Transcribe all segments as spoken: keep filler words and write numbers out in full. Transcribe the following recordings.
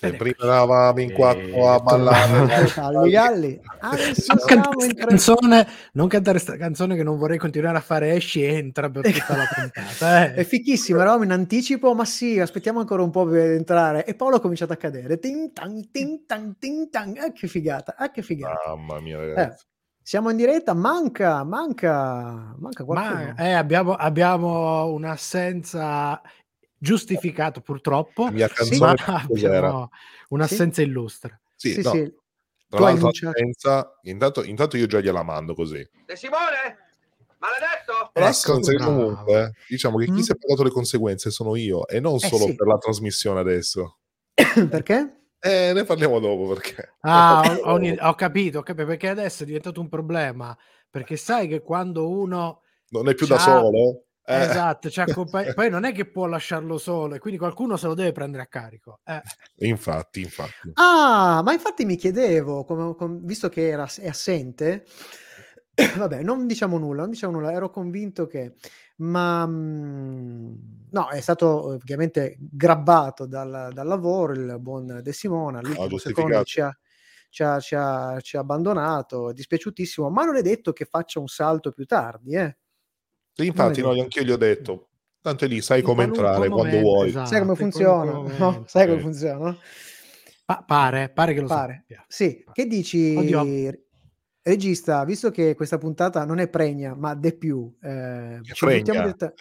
Se prima eravamo in quattro a ballare a Galli, non cantare in canzone, non cantare sta canzone che non vorrei continuare a fare, esci e entra per tutta la puntata. Eh. È fichissimo, eravamo in anticipo, ma sì, aspettiamo ancora un po' per entrare. E Paolo ha cominciato a cadere. Tin tan, tin tan, tin tan. Ah, che figata, ah, che figata. Mamma mia, ragazzi. Eh. Siamo in diretta, manca, manca, manca qualcuno. Ma, eh, abbiamo, abbiamo un'assenza giustificato purtroppo, mia canzone, sì, ma no, un'assenza sì, illustre. Sì, sì, no, sì. Tra l'altro assenza, intanto, intanto io già gliela mando così. De Simone, maledetto! Però ecco, comunque, eh, diciamo che chi mm. si è pagato le conseguenze sono io, e non solo eh sì. per la trasmissione adesso. Perché? Eh, ne parliamo dopo, perché ah, ho, ho capito, ho capito, perché adesso è diventato un problema, perché sai che quando uno non è più da solo... Eh. Esatto, cioè, poi non è che può lasciarlo solo, e quindi qualcuno se lo deve prendere a carico. Eh. Infatti, infatti. Ah, ma infatti mi chiedevo, come, come, visto che era, è assente, vabbè, non diciamo nulla, non diciamo nulla, ero convinto che... Ma no, è stato ovviamente grabbato dal, dal lavoro il buon De Simone, l'ultimo ah, secondo ci ha... Ci ha, ci, ha, ci ha abbandonato, è dispiaciutissimo, ma non è detto che faccia un salto più tardi, eh? Infatti, no, anch'io gli ho detto, tanto è lì, sai come entrare quando momento, vuoi. Esatto, sai come funziona, no? Sai come eh. funziona, no? Pa- pare, pare che lo pare. sappia. Sì, pare. Che dici, Oddio. regista, visto che questa puntata non è pregna, ma de più, eh, ci buttiamo diretta-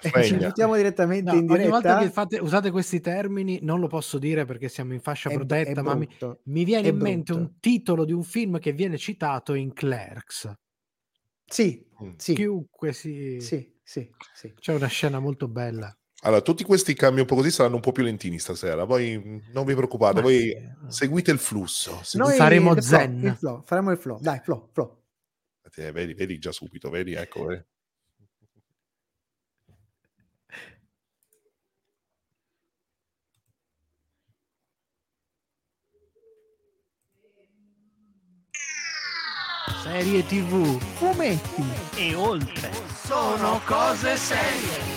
direttamente no, in diretta. Ogni volta che fate, usate questi termini, non lo posso dire perché siamo in fascia è, protetta, è ma mi, mi viene è in brutto. mente un titolo di un film che viene citato in Clerks. Sì, mm. sì. Chiunque si... Sì. Sì, sì, c'è una scena molto bella. Allora, tutti questi cambi un po' così saranno un po' più lentini stasera, voi non vi preoccupate, voi seguite il flusso. Seguite... Noi faremo il zen. Flow, il flow, faremo il flow, dai, flow, flow. Eh, vedi, vedi già subito, vedi, ecco. Vedi. Serie tivù, fumetti e oltre sono cose serie.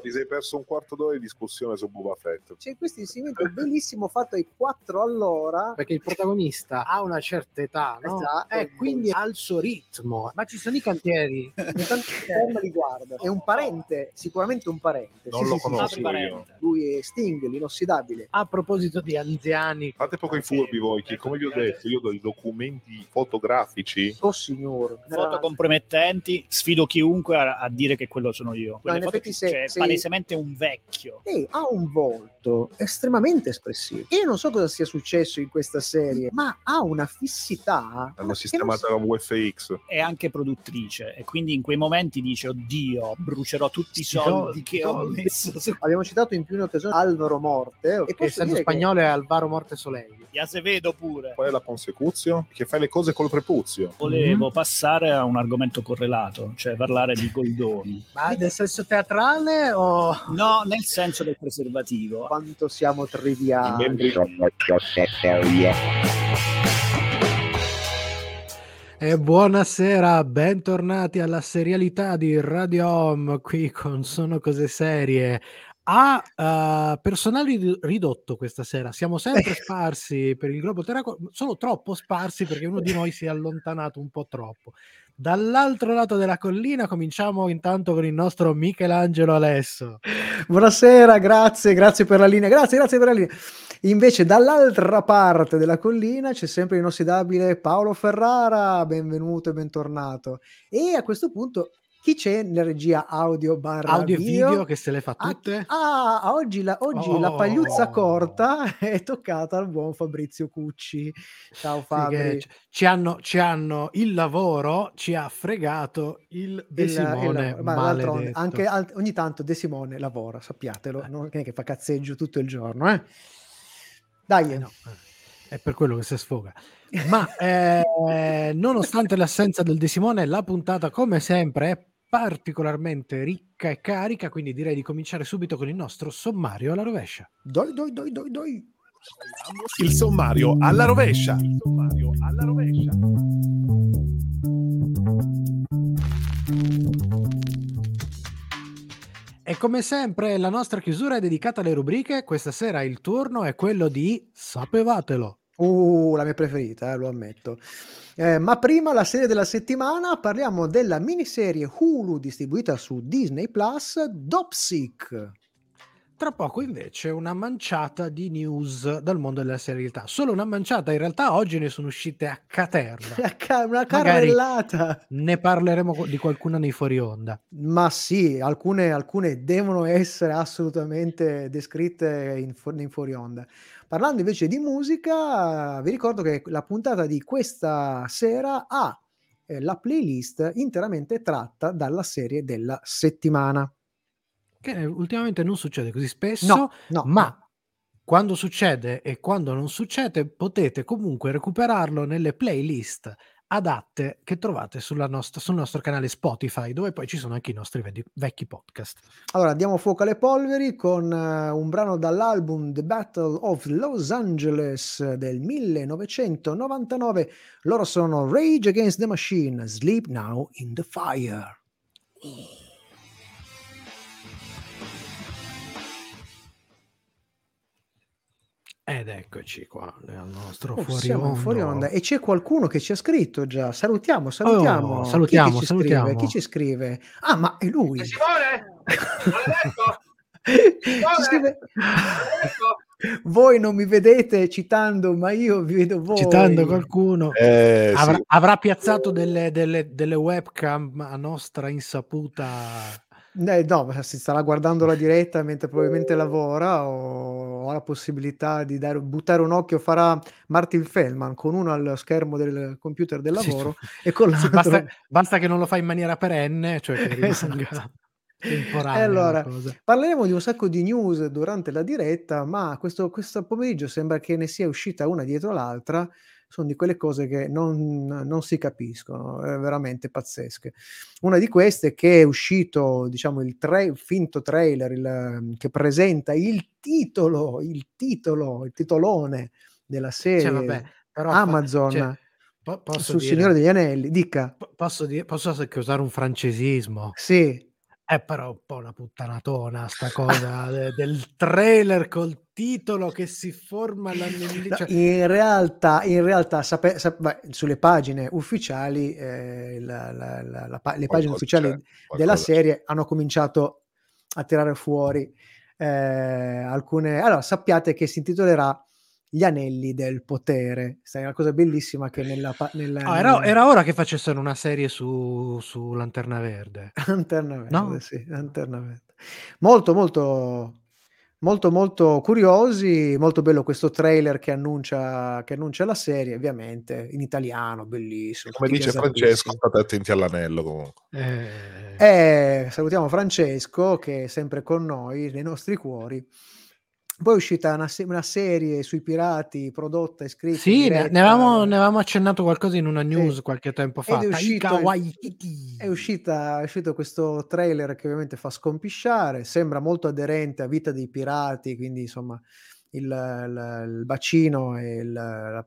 Ti sei perso un quarto d'ora di discussione su Boba Fett. C'è questo insegnamento bellissimo fatto ai quattro all'ora, perché il protagonista ha una certa età, no? Esatto. E eh, quindi al suo ritmo. Ma ci sono i cantieri. Di guarda. È un parente, sicuramente un parente. Non sì, lo sì, conosco sì, io. Lui è Sting, l'inossidabile. A proposito di anziani. Fate poco i furbi voi, che come vi ho detto, io do i documenti fotografici. Oh signor. Foto compromettenti, sfido chiunque a, a dire che quello sono io. Quelle no, in effetti se, se palesemente un vecchio e ha un volto estremamente espressivo. Io non so cosa sia successo in questa serie, ma ha una fissità. Hanno sistemata la U F X. È anche produttrice e quindi in quei momenti dice oddio, brucerò tutti i soldi che ho messo. Abbiamo citato in più un'occasione Alvaro Morte, e essendo spagnolo è Alvaro Morte Soleil. Ya se vedo pure. Qual è la consecuzio? Che fai le cose col prepuzio. Volevo mm. passare a un argomento correlato, cioè parlare di Goldoni. Ma del senso teatrale? O... No, nel senso del preservativo. Quanto siamo triviali. E buonasera, bentornati alla serialità di Radio Home, qui con Sono Cose Serie. A ah, uh, personale ridotto questa sera, siamo sempre sparsi per il globo terracolo, solo troppo sparsi perché uno di noi si è allontanato un po' troppo. Dall'altro lato della collina cominciamo intanto con il nostro Michelangelo Alessio. Buonasera, grazie, grazie per la linea, grazie, grazie per la linea. Invece dall'altra parte della collina c'è sempre l'inossidabile Paolo Ferrara, benvenuto e bentornato. E a questo punto chi c'è nella regia audio barra audio video? Video che se le fa tutte? Ah, ah oggi, la, oggi oh. la pagliuzza corta è toccata al buon Fabrizio Cucci. Ciao Fabri. Sì, ci, hanno, ci hanno il lavoro, ci ha fregato il De il, Simone il, ma anche al, ogni tanto De Simone lavora, sappiatelo, non è che fa cazzeggio tutto il giorno, eh? Dai, no, è per quello che si sfoga. Ma eh, nonostante l'assenza del De Simone, la puntata come sempre è particolarmente ricca e carica, quindi direi di cominciare subito con il nostro sommario alla rovescia. Doi, doi, doi, doi, doi. Il sommario alla rovescia. Il sommario alla rovescia. E come sempre la nostra chiusura è dedicata alle rubriche. Questa sera il turno è quello di Sapevatelo. Uh, la mia preferita, eh, lo ammetto. Eh, ma prima la serie della settimana, parliamo della miniserie Hulu distribuita su Disney Plus, Dopesick. Tra poco invece una manciata di news dal mondo della serialità. Solo una manciata, in realtà oggi ne sono uscite a caterva. Una carrellata. Magari ne parleremo di qualcuna nei fuori onda. Ma sì, alcune, alcune devono essere assolutamente descritte in, in fuori onda. Parlando invece di musica, vi ricordo che la puntata di questa sera ha la playlist interamente tratta dalla serie della settimana. Che ultimamente non succede così spesso, no, no, ma no. Quando succede e quando non succede potete comunque recuperarlo nelle playlist adatte che trovate sulla nostra, sul nostro canale Spotify, dove poi ci sono anche i nostri vedi, vecchi podcast. Allora diamo fuoco alle polveri con uh, un brano dall'album The Battle of Los Angeles del millenovecentonovantanove. Loro sono Rage Against the Machine, Sleep Now in the Fire. Ed eccoci qua nel nostro oh, fuori, onda. fuori onda. E c'è qualcuno che ci ha scritto già. Salutiamo, salutiamo. Oh, salutiamo, chi, chi, ci salutiamo. Scrive? Chi ci scrive? Ah, ma è lui. Simone! Ci scrive... Voi non mi vedete citando, ma io vi vedo voi. Citando qualcuno. Eh, avrà, sì. avrà piazzato delle, delle, delle webcam a nostra insaputa... Eh, no, si starà guardando la diretta mentre probabilmente lavora, o ha la possibilità di dare, buttare un occhio. Farà Martin Feldman con uno allo schermo del computer del lavoro, sì, e con l'altro... basta, basta che non lo fa in maniera perenne, cioè che esatto. temporanea. Allora, parleremo di un sacco di news durante la diretta, ma questo, questo pomeriggio sembra che ne sia uscita una dietro l'altra. Sono di quelle cose che non, non si capiscono, è veramente pazzesche. Una di queste è che è uscito, diciamo, il, tra- il finto trailer il, che presenta il titolo, il titolo, il titolone della serie, cioè, vabbè, però Amazon, cioè, po- posso sul dire, Signore degli Anelli, dica. Po- posso dire, posso anche usare un francesismo? Sì. È però un po' una puttanatona sta cosa de- del trailer col titolo che si forma l'anellino. Cioè... In realtà, in realtà sape- sape- sulle pagine ufficiali, eh, la, la, la, la pa- le pagine qualcosa ufficiali della qualcosa. serie hanno cominciato a tirare fuori eh, alcune... Allora, sappiate che si intitolerà Gli Anelli del Potere. È una cosa bellissima che nella... nella ah, era, era ora che facessero una serie su, su Lanterna Verde. Lanterna Verde, no? Sì, Lanterna Verde. Molto, molto... Molto molto curiosi, molto bello questo trailer che annuncia, che annuncia la serie, ovviamente in italiano, bellissimo. Come dice Francesco, state attenti all'anello comunque. Eh. Eh, salutiamo Francesco che è sempre con noi, nei nostri cuori. Poi è uscita una, se- una serie sui pirati prodotta e scritta. Sì, diretta, ne, avevamo, ne avevamo accennato qualcosa in una news sì. qualche tempo fa. Ed è, uscito, è, uscita, è uscito questo trailer che ovviamente fa scompisciare, sembra molto aderente a Vita dei Pirati, quindi insomma il, il, il bacino e il, la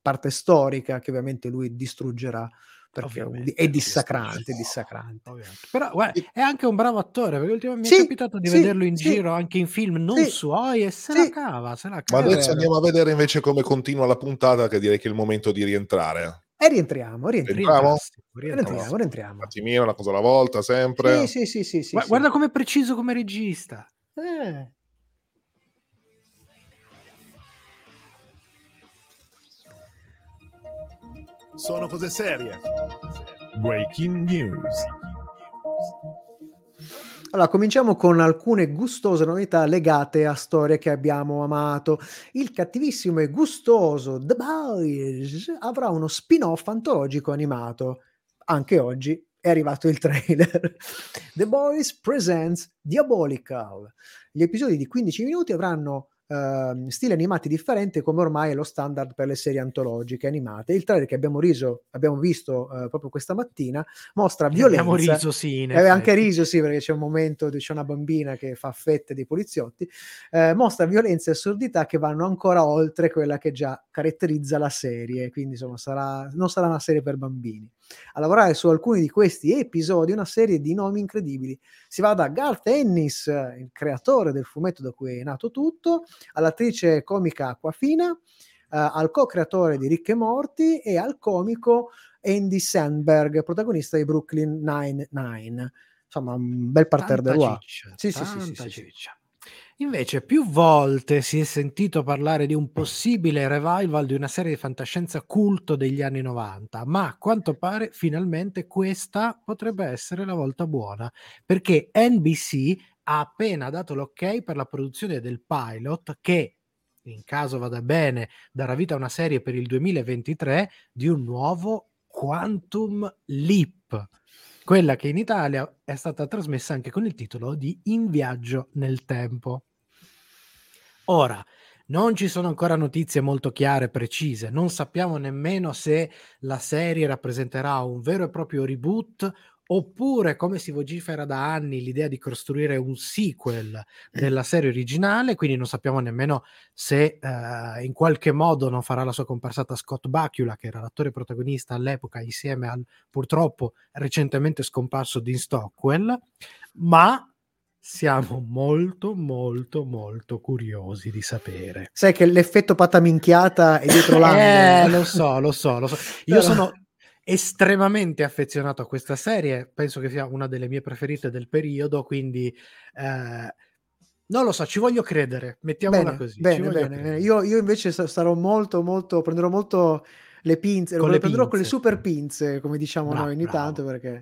parte storica che ovviamente lui distruggerà. Perché ovviamente, è dissacrante, è dissacrante. Ovviamente. Però guarda, è anche un bravo attore, perché ultimamente sì, mi è capitato di sì, vederlo in sì, giro anche in film non sì, suoi e se, sì. la cava, se la cava. Ma adesso andiamo a vedere invece come continua la puntata, che direi che è il momento di rientrare. E rientriamo, rientriamo. Rientriamo, rientriamo. Un attimino, una cosa alla volta, sempre. Sì, sì, sì, sì, sì, Gu- sì. Guarda com'è preciso come regista. Eh. Sono cose serie. Breaking news. Allora, cominciamo con alcune gustose novità legate a storie che abbiamo amato. Il cattivissimo e gustoso The Boys avrà uno spin-off antologico animato. Anche oggi è arrivato il trailer. The Boys presents Diabolical. Gli episodi di quindici minuti avranno uh, stili animati differenti, come ormai è lo standard per le serie antologiche animate. Il trailer che abbiamo riso abbiamo visto uh, proprio questa mattina mostra violenza. Abbiamo riso, sì, eh, anche riso, sì, perché c'è un momento, c'è una bambina che fa fette dei poliziotti, eh, mostra violenza e assurdità che vanno ancora oltre quella che già caratterizza la serie, quindi insomma sarà, non sarà una serie per bambini. A lavorare su alcuni di questi episodi una serie di nomi incredibili, si va da Garth Ennis, il creatore del fumetto da cui è nato tutto, all'attrice comica Aquafina, eh, al co-creatore di Rick e Morty e al comico Andy Sandberg, protagonista di Brooklyn Nine-Nine. Insomma, un bel parterre de roi. Sì, sì, sì, sì, sì. Invece più volte si è sentito parlare di un possibile revival di una serie di fantascienza culto degli anni novanta, ma a quanto pare finalmente questa potrebbe essere la volta buona, perché N B C ha appena dato l'ok per la produzione del pilot che, in caso vada bene, darà vita a una serie per il duemilaventitré di un nuovo Quantum Leap, quella che in Italia è stata trasmessa anche con il titolo di In viaggio nel tempo. Ora, non ci sono ancora notizie molto chiare e precise, non sappiamo nemmeno se la serie rappresenterà un vero e proprio reboot oppure, come si vocifera da anni, l'idea di costruire un sequel della serie originale, quindi non sappiamo nemmeno se eh, in qualche modo non farà la sua comparsata Scott Bakula, che era l'attore protagonista all'epoca insieme al purtroppo recentemente scomparso Dean Stockwell, ma siamo molto molto molto curiosi di sapere. Sai che l'effetto pataminchiata è dietro l'angolo. Eh, lo so, lo so, lo so. Io Però... sono... estremamente affezionato a questa serie, penso che sia una delle mie preferite del periodo, quindi eh, non lo so, ci voglio credere, mettiamola bene, così. Bene, bene, bene. Io, io invece sarò molto, molto, prenderò molto le pinze, con le prenderò pinze. Con le super pinze, come diciamo bravo, noi ogni bravo. Tanto, perché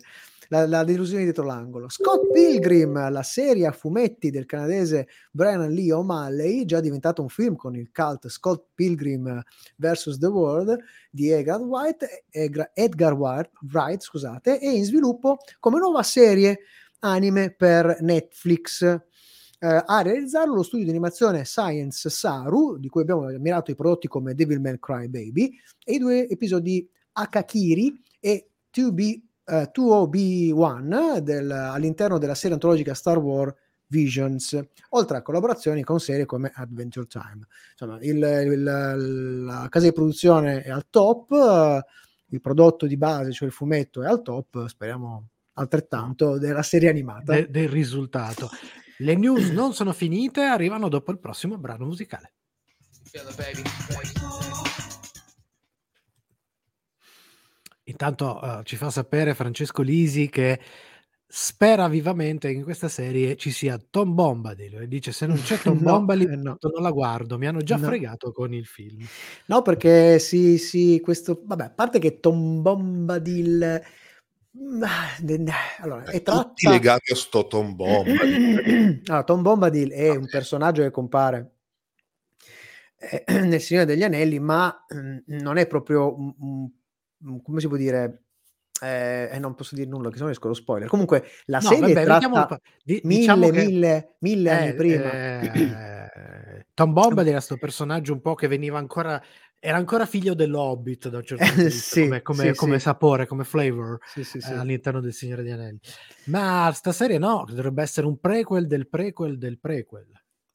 la, la delusione dietro l'angolo. Scott Pilgrim, la serie a fumetti del canadese Brian Lee O'Malley, già diventato un film con il cult Scott Pilgrim versus the World di Edgar White, Edgar Wright, scusate, è in sviluppo come nuova serie anime per Netflix. Uh, a realizzarlo lo studio di animazione Science Saru, di cui abbiamo ammirato i prodotti come Devil May Cry Baby, e i due episodi Akakiri e due O B uno del, all'interno della serie antologica Star Wars Visions, oltre a collaborazioni con serie come Adventure Time. Insomma, il, il, la casa di produzione è al top, uh, il prodotto di base, cioè il fumetto, è al top, speriamo altrettanto della serie animata. De, del risultato. Le news non sono finite, arrivano dopo il prossimo brano musicale. Intanto uh, ci fa sapere Francesco Lisi che spera vivamente che in questa serie ci sia Tom Bombadil, e dice se non c'è Tom no, Bombadil eh no. non la guardo, mi hanno già no. fregato con il film. No, perché sì, sì, questo... Vabbè, a parte che Tom Bombadil... Allora, è tratta... tutti legati a sto Tom Bombadil. Allora, Tom Bombadil è ah, un personaggio che compare eh, nel Signore degli Anelli, ma eh, non è proprio un, un, come si può dire eh, eh, non posso dire nulla che se no esco lo spoiler. Comunque la no, serie vabbè, tratta di, mille, diciamo che... mille, mille anni eh, prima eh, Tom Bombadil era sto personaggio un po' che veniva ancora era ancora figlio dell'Hobbit da un certo punto di vista, sì, come, come, sì, come sì. sapore, come flavor sì, sì, sì. Eh, all'interno del Signore degli Anelli. Ma sta serie no, dovrebbe essere un prequel del prequel del prequel.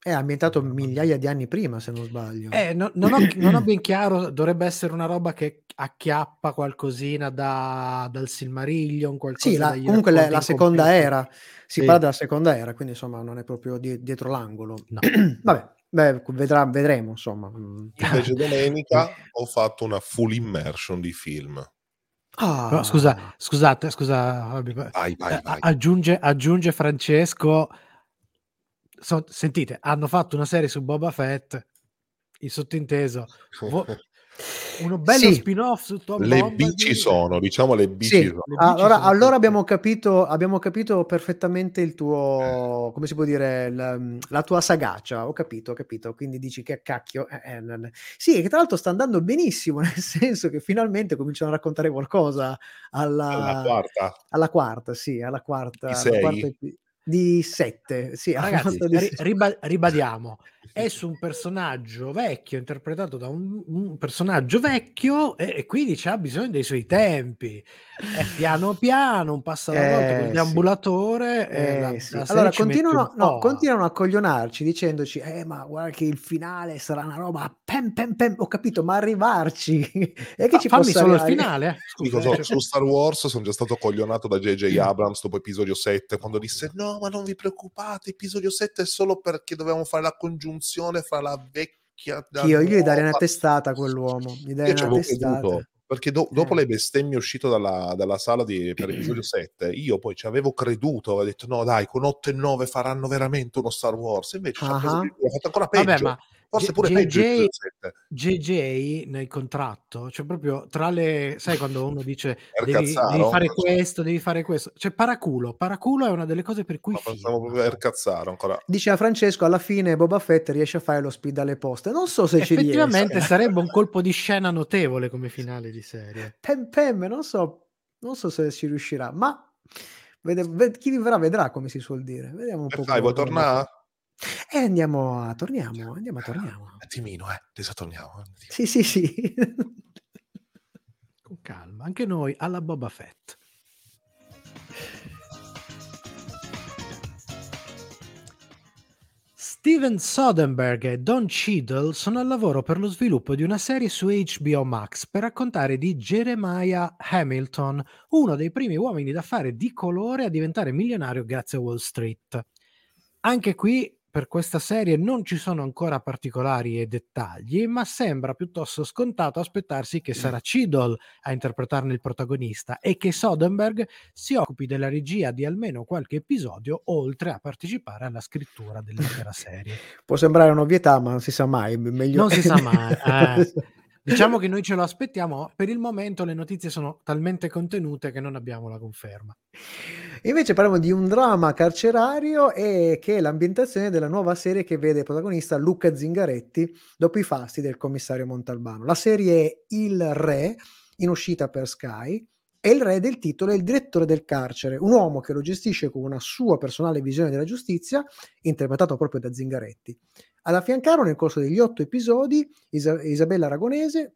È ambientato migliaia di anni prima, se non sbaglio. Eh, no, non, ho, non ho ben chiaro, dovrebbe essere una roba che acchiappa qualcosina da, dal Silmarillion, qualcosa sì, la, comunque la, la seconda era, si sì. parla della seconda era, quindi insomma non è proprio di, dietro l'angolo. No. Vabbè. Beh, vedrà, vedremo insomma. Invece domenica ho fatto una full immersion di film. Ah. No, scusa, scusate, scusa. Vai, vai, vai. Aggiunge, aggiunge Francesco. So, sentite, hanno fatto una serie su Boba Fett. Il sottinteso. Vo- uno bello sì. spin-off su Tom le Bombadil. Bici sono diciamo le bici, sì. sono. Le bici allora, sono allora abbiamo capito abbiamo capito perfettamente il tuo eh. come si può dire la, la tua sagaccia, ho capito ho capito quindi dici che cacchio eh, eh, sì, che tra l'altro sta andando benissimo, nel senso che finalmente cominciano a raccontare qualcosa alla, alla quarta alla quarta sì alla quarta, alla quarta di sette sì, ragazzi, di... Riba- ribadiamo è su un personaggio vecchio, interpretato da un, un personaggio vecchio, e, e quindi c'ha bisogno dei suoi tempi. È piano piano, un passo alla volta, eh, con il deambulatore. Eh, la, sì. la allora, continuano, no, continuano a coglionarci dicendoci: eh, ma guarda che il finale sarà una roba. Pem, pem, pem. Ho capito, ma arrivarci è che ma, ci fammi solo arrivare. Il finale. Scusa, so, su Star Wars sono già stato coglionato da J J Abrams dopo episodio sette, quando disse: no, ma non vi preoccupate, episodio sette è solo perché dovevamo fare la congiunzione fra la vecchia. Io gli darei una testata a quell'uomo. Gli darei una testata. Creduto. Perché do- dopo eh. le bestemmie uscito dalla, dalla sala di, per episodio sette, io poi ci avevo creduto, avevo detto no dai, con otto e nove faranno veramente uno Star Wars, invece uh-huh. l'ho fatto ancora peggio. Vabbè, ma forse G- pure G- peggio G- J J nel contratto, cioè proprio tra le, sai quando uno dice devi, devi fare questo, devi fare questo, cioè paraculo, paraculo è una delle cose per cui no, pensavo proprio per cazzaro ancora. Dice a Francesco alla fine Boba Fett riesce a fare lo speed alle poste, non so se ci riesce. Effettivamente sarebbe un colpo di scena notevole come finale di serie. Pem pem, non so, non so se ci riuscirà, ma vede, ved, chi vivrà vedrà, come si suol dire. Vediamo un e po'. Dai, vuoi tornare? E eh, andiamo a torniamo, andiamo a torniamo. Un attimino, eh, adesso torniamo. Sì, sì, sì. Con calma, anche noi alla Boba Fett. Steven Soderbergh e Don Cheadle sono al lavoro per lo sviluppo di una serie su H B O Max per raccontare di Jeremiah Hamilton, uno dei primi uomini d'affari di colore a diventare milionario grazie a Wall Street. Anche qui, per questa serie, non ci sono ancora particolari e dettagli, ma sembra piuttosto scontato aspettarsi che sarà Cheadle a interpretarne il protagonista e che Soderbergh si occupi della regia di almeno qualche episodio, oltre a partecipare alla scrittura dell'intera serie. Può sembrare un'ovvietà, ma non si sa mai. Meglio... Non si sa mai. Eh. Diciamo che noi ce lo aspettiamo, per il momento le notizie sono talmente contenute che non abbiamo la conferma. Invece parliamo di un dramma carcerario e che è l'ambientazione della nuova serie che vede il protagonista Luca Zingaretti dopo i fasti del commissario Montalbano. La serie è Il Re, in uscita per Sky, e il re del titolo è il direttore del carcere, un uomo che lo gestisce con una sua personale visione della giustizia, interpretato proprio da Zingaretti. Ad affiancarlo nel corso degli otto episodi Is- Isabella Aragonese,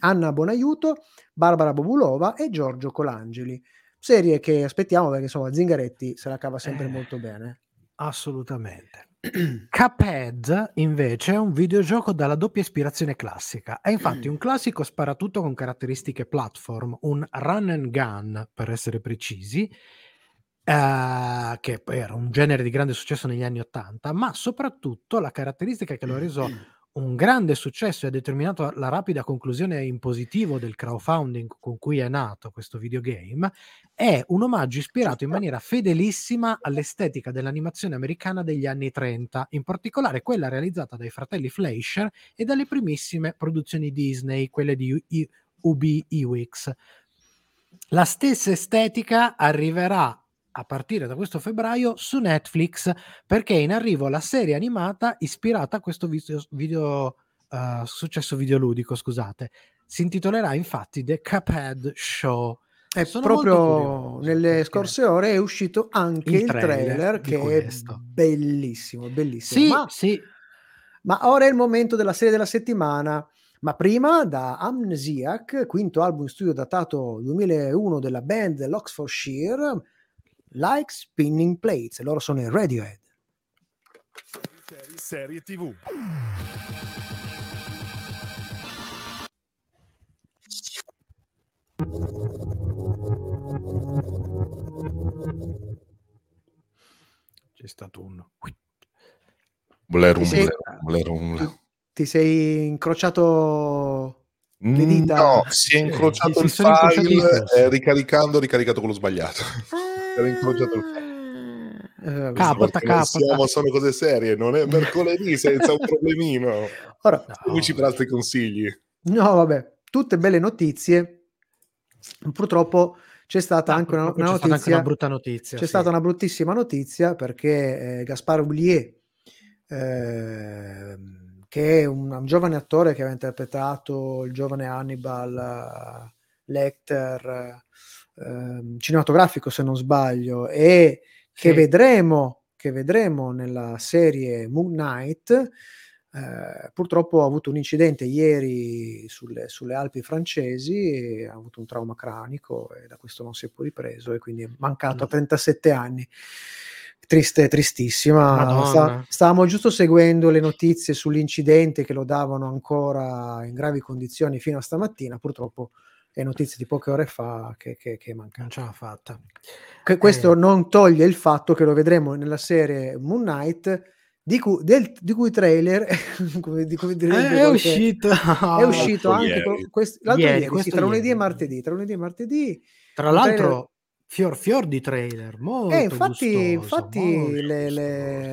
Anna Bonaiuto, Barbara Bobulova e Giorgio Colangeli. Serie che aspettiamo perché insomma Zingaretti se la cava sempre eh, molto bene. Assolutamente. Cuphead invece è un videogioco dalla doppia ispirazione classica, è infatti un classico sparatutto con caratteristiche platform, un run and gun per essere precisi, Uh, che era un genere di grande successo negli anni ottanta, ma soprattutto la caratteristica che lo ha reso un grande successo e ha determinato la rapida conclusione in positivo del crowdfunding con cui è nato questo videogame, è un omaggio ispirato in maniera fedelissima all'estetica dell'animazione americana degli anni trenta, in particolare quella realizzata dai fratelli Fleischer e dalle primissime produzioni Disney, quelle di Ubi Iwix. La stessa estetica arriverà a partire da questo febbraio su Netflix, perché è in arrivo la serie animata ispirata a questo video, video uh, successo videoludico, scusate. Si intitolerà infatti The Cuphead Show. E proprio nelle scorse ore è uscito anche il trailer, il trailer che è bellissimo, bellissimo. Sì, ma, sì. Ma ora è il momento della serie della settimana. Ma prima da Amnesiac, quinto album in studio datato duemilauno della band dell'Oxfordshire, Like Spinning Plates, loro sono in Radiohead. Serie, serie tivù. C'è stato uno. Blero, sei... blero, blero. Ti sei incrociato le dita? No, si è incrociato eh, il file eh, ricaricando, ricaricato quello sbagliato. Era incrociato il file. Eh, capota, capota. Siamo, sono cose serie, non è mercoledì senza un problemino. Ora, seguici per altri consigli. No, vabbè, tutte belle notizie. Purtroppo c'è stata ah, anche una, una c'è notizia. Stata anche una brutta notizia. C'è sì. stata una bruttissima notizia perché eh, Gaspard Oulié, eh, che è un, un giovane attore che aveva interpretato il giovane Hannibal Lecter, eh, cinematografico se non sbaglio, e che sì. vedremo che vedremo nella serie Moon Knight, Eh, purtroppo ha avuto un incidente ieri sulle, sulle Alpi francesi e ha avuto un trauma cranico e da questo non si è poi ripreso e quindi è mancato a trentasette anni. Triste, tristissima. Sta, stavamo giusto seguendo le notizie sull'incidente che lo davano ancora in gravi condizioni fino a stamattina, purtroppo è notizia di poche ore fa che, che, che manca, non ce l'ha fatta. Che questo eh. non toglie il fatto che lo vedremo nella serie Moon Knight, di cui, del, di cui trailer come, di, come eh, è uscito è uscito anche con, quest, l'altro ieri, ieri, sì, tra lunedì ieri. e martedì tra lunedì e martedì tra l'altro trailer, fior fior di trailer molto eh, infatti, gustoso, infatti molto le, le,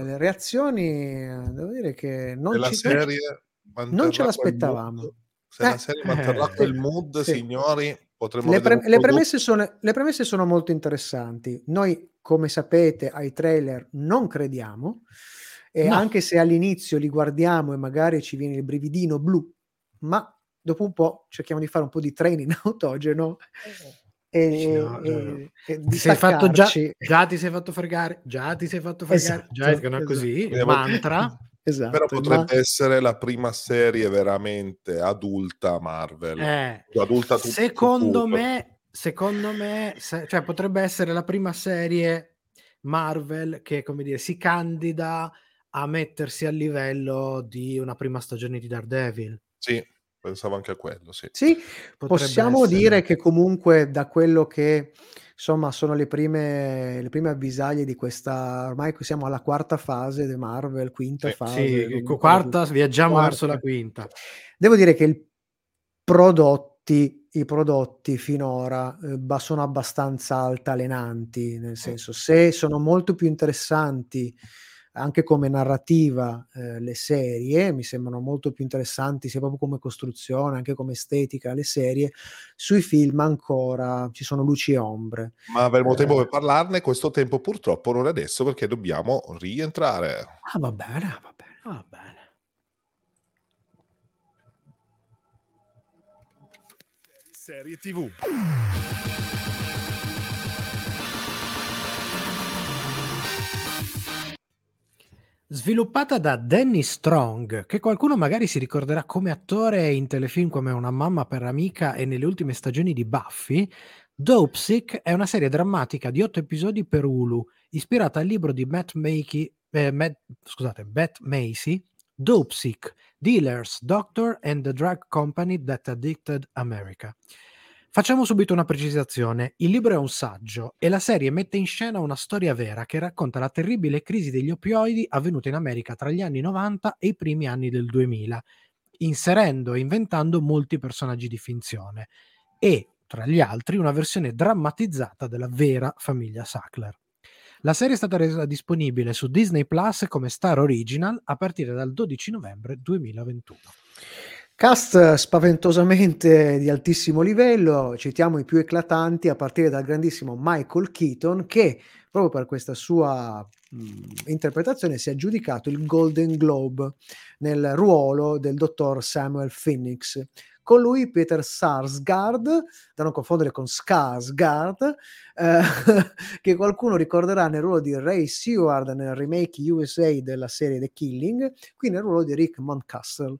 le reazioni devo dire che non, ci, serie non ce l'aspettavamo mood, se eh, la serie manterrà quel eh, mood sì. Signori, potremmo le, pre- le, premesse sono, le premesse sono molto interessanti. Noi, come sapete, ai trailer non crediamo. E no. Anche se all'inizio li guardiamo e magari ci viene il brividino blu, ma dopo un po' cerchiamo di fare un po' di training autogeno e, no, e, no. e ti sei fatto già, già ti sei fatto fregare, già ti sei fatto fregare, esatto, già esatto. Non è così, esatto. Mantra. Esatto, però potrebbe ma... essere la prima serie veramente adulta Marvel. Eh, adulta tu, secondo tu, tu. me, secondo me, se, cioè potrebbe essere la prima serie Marvel che, come dire, si candida a mettersi a livello di una prima stagione di Daredevil. Sì, pensavo anche a quello, sì. Sì, potrebbe possiamo essere. Dire che comunque da quello che, insomma, sono le prime le prime avvisaglie di questa, ormai siamo alla quarta fase di Marvel, quinta sì, fase. Sì, quarta, viaggiamo quarta. verso la quinta. Devo dire che il prodotti i prodotti finora eh, sono abbastanza altalenanti, nel senso, se sono molto più interessanti anche come narrativa eh, le serie mi sembrano molto più interessanti sia proprio come costruzione anche come estetica le serie. Sui film ancora ci sono luci e ombre, ma avremo eh, tempo per parlarne. Questo tempo purtroppo non è adesso perché dobbiamo rientrare. Ah, va bene, va bene, va bene. Serie tivù. Sviluppata da Danny Strong, che qualcuno magari si ricorderà come attore in telefilm come Una mamma per amica e nelle ultime stagioni di Buffy, Dopesick è una serie drammatica di otto episodi per Hulu, ispirata al libro di Matt Macy, eh, Matt, scusate, Beth Macy, Dopesick, Dealers, Doctor and the Drug Company That Addicted America. Facciamo subito una precisazione. Il libro è un saggio e la serie mette in scena una storia vera che racconta la terribile crisi degli opioidi avvenuta in America tra gli anni novanta e i primi anni del duemila, inserendo e inventando molti personaggi di finzione e, tra gli altri, una versione drammatizzata della vera famiglia Sackler. La serie è stata resa disponibile su Disney Plus come Star Original a partire dal dodici novembre duemilaventuno. Cast spaventosamente di altissimo livello, citiamo i più eclatanti a partire dal grandissimo Michael Keaton che proprio per questa sua mh, interpretazione si è aggiudicato il Golden Globe nel ruolo del dottor Samuel Phoenix. Con lui Peter Sarsgaard, da non confondere con Skarsgård, eh, che qualcuno ricorderà nel ruolo di Ray Seward nel remake U S A della serie The Killing, qui nel ruolo di Rick Mountcastle.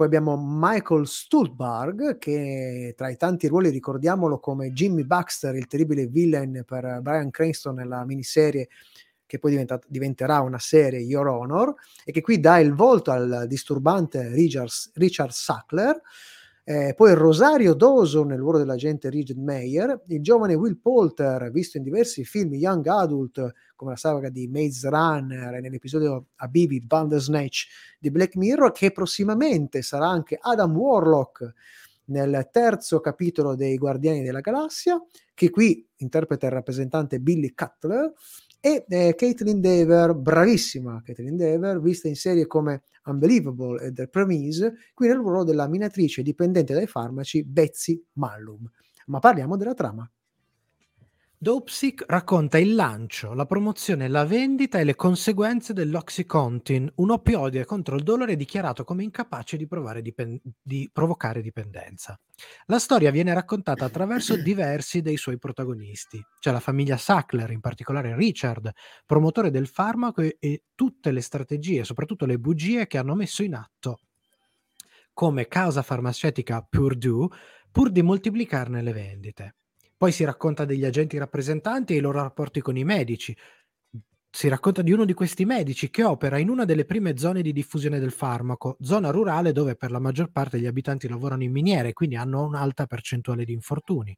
Poi abbiamo Michael Stuhlbarg, che tra i tanti ruoli ricordiamolo come Jimmy Baxter, il terribile villain per Bryan Cranston nella miniserie che poi diventa, diventerà una serie Your Honor, e che qui dà il volto al disturbante Richard, Richard Sackler. Eh, poi Rosario Dawson nel ruolo dell'agente Richard Meyer, il giovane Will Poulter, visto in diversi film young adult come la saga di Maze Runner e nell'episodio a Bibi Bandersnatch di Black Mirror, che prossimamente sarà anche Adam Warlock nel terzo capitolo dei Guardiani della Galassia, che qui interpreta il rappresentante Billy Cutler, e eh, Caitlin Dever, bravissima Caitlin Dever, vista in serie come Unbelievable e The Promise, qui nel ruolo della minatrice dipendente dai farmaci Betsy Mallum. Ma parliamo della trama. Dopesick racconta il lancio, la promozione, la vendita e le conseguenze dell'Oxycontin, un opioide contro il dolore dichiarato come incapace di, provare dipen- di provocare dipendenza. La storia viene raccontata attraverso diversi dei suoi protagonisti. C'è la famiglia Sackler, in particolare Richard, promotore del farmaco, e, e tutte le strategie, soprattutto le bugie che hanno messo in atto come casa farmaceutica Purdue pur di moltiplicarne le vendite. Poi si racconta degli agenti rappresentanti e i loro rapporti con i medici. Si racconta di uno di questi medici che opera in una delle prime zone di diffusione del farmaco, zona rurale dove per la maggior parte gli abitanti lavorano in miniere, quindi hanno un'alta percentuale di infortuni.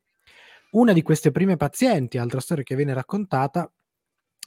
Una di queste prime pazienti, altra storia che viene raccontata,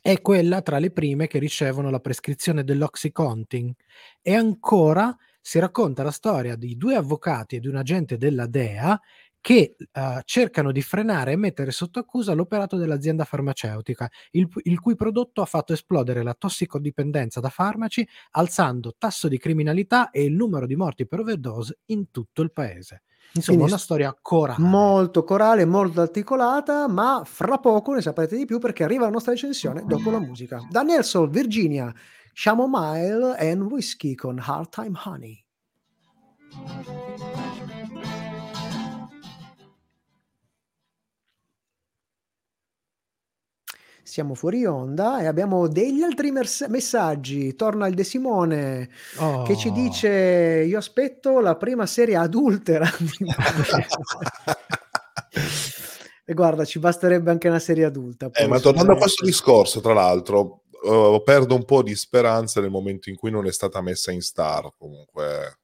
è quella tra le prime che ricevono la prescrizione dell'Oxycontin. E ancora si racconta la storia di due avvocati e di un agente della D E A che uh, cercano di frenare e mettere sotto accusa l'operato dell'azienda farmaceutica, il, il cui prodotto ha fatto esplodere la tossicodipendenza da farmaci, alzando tasso di criminalità e il numero di morti per overdose in tutto il paese. Insomma, quindi una storia corale. Molto corale, molto articolata, ma fra poco ne saprete di più perché arriva la nostra recensione dopo la musica. Da Nelson, Virginia, Chamomile and Whiskey con Hard Time Honey. Siamo fuori onda e abbiamo degli altri mers- messaggi. Torna il De Simone oh. che ci dice: io aspetto la prima serie adultera. E guarda, ci basterebbe anche una serie adulta. Eh, ma tornando a questo discorso, tra l'altro, uh, perdo un po' di speranza nel momento in cui non è stata messa in Star, comunque,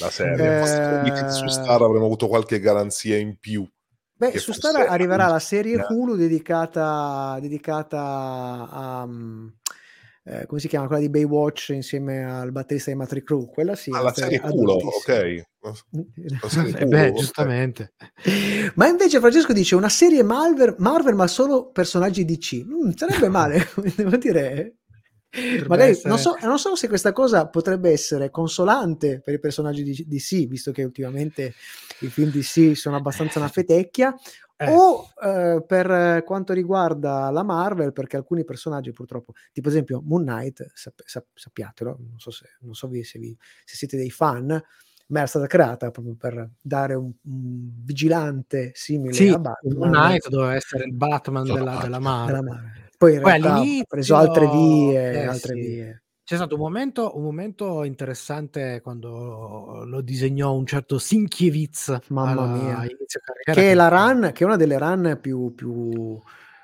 la serie. Eh... Su Star avremmo avuto qualche garanzia in più. Beh, su Star arriverà la serie Hulu dedicata, dedicata a, um, eh, come si chiama, quella di Baywatch insieme al batterista di Motley Crue. Quella sì. Alla serie Hulu, ok. La serie Hulu, beh, giustamente. Okay. Ma invece Francesco dice una serie Marvel, Marvel ma solo personaggi D C. Mm, sarebbe male, devo dire. Magari, non, so, non so se questa cosa potrebbe essere consolante per i personaggi di D C, visto che ultimamente i film D C sono abbastanza una fetecchia, eh. o eh, per quanto riguarda la Marvel, perché alcuni personaggi purtroppo, tipo ad esempio Moon Knight, sap- sap- sappiatelo, non so, se, non so vi, se, vi, se siete dei fan, ma era stata creata proprio per dare un, un vigilante simile sì, a Batman. Moon Knight doveva essere il Batman della, Batman della Marvel. Della Marvel. Poi in Beh, realtà ha preso altre vie, eh, altre sì. vie. C'è stato un momento, un momento interessante quando lo disegnò un certo Sinkiewicz, mamma mia, a inizio carriera, che è la run, che è una delle run più più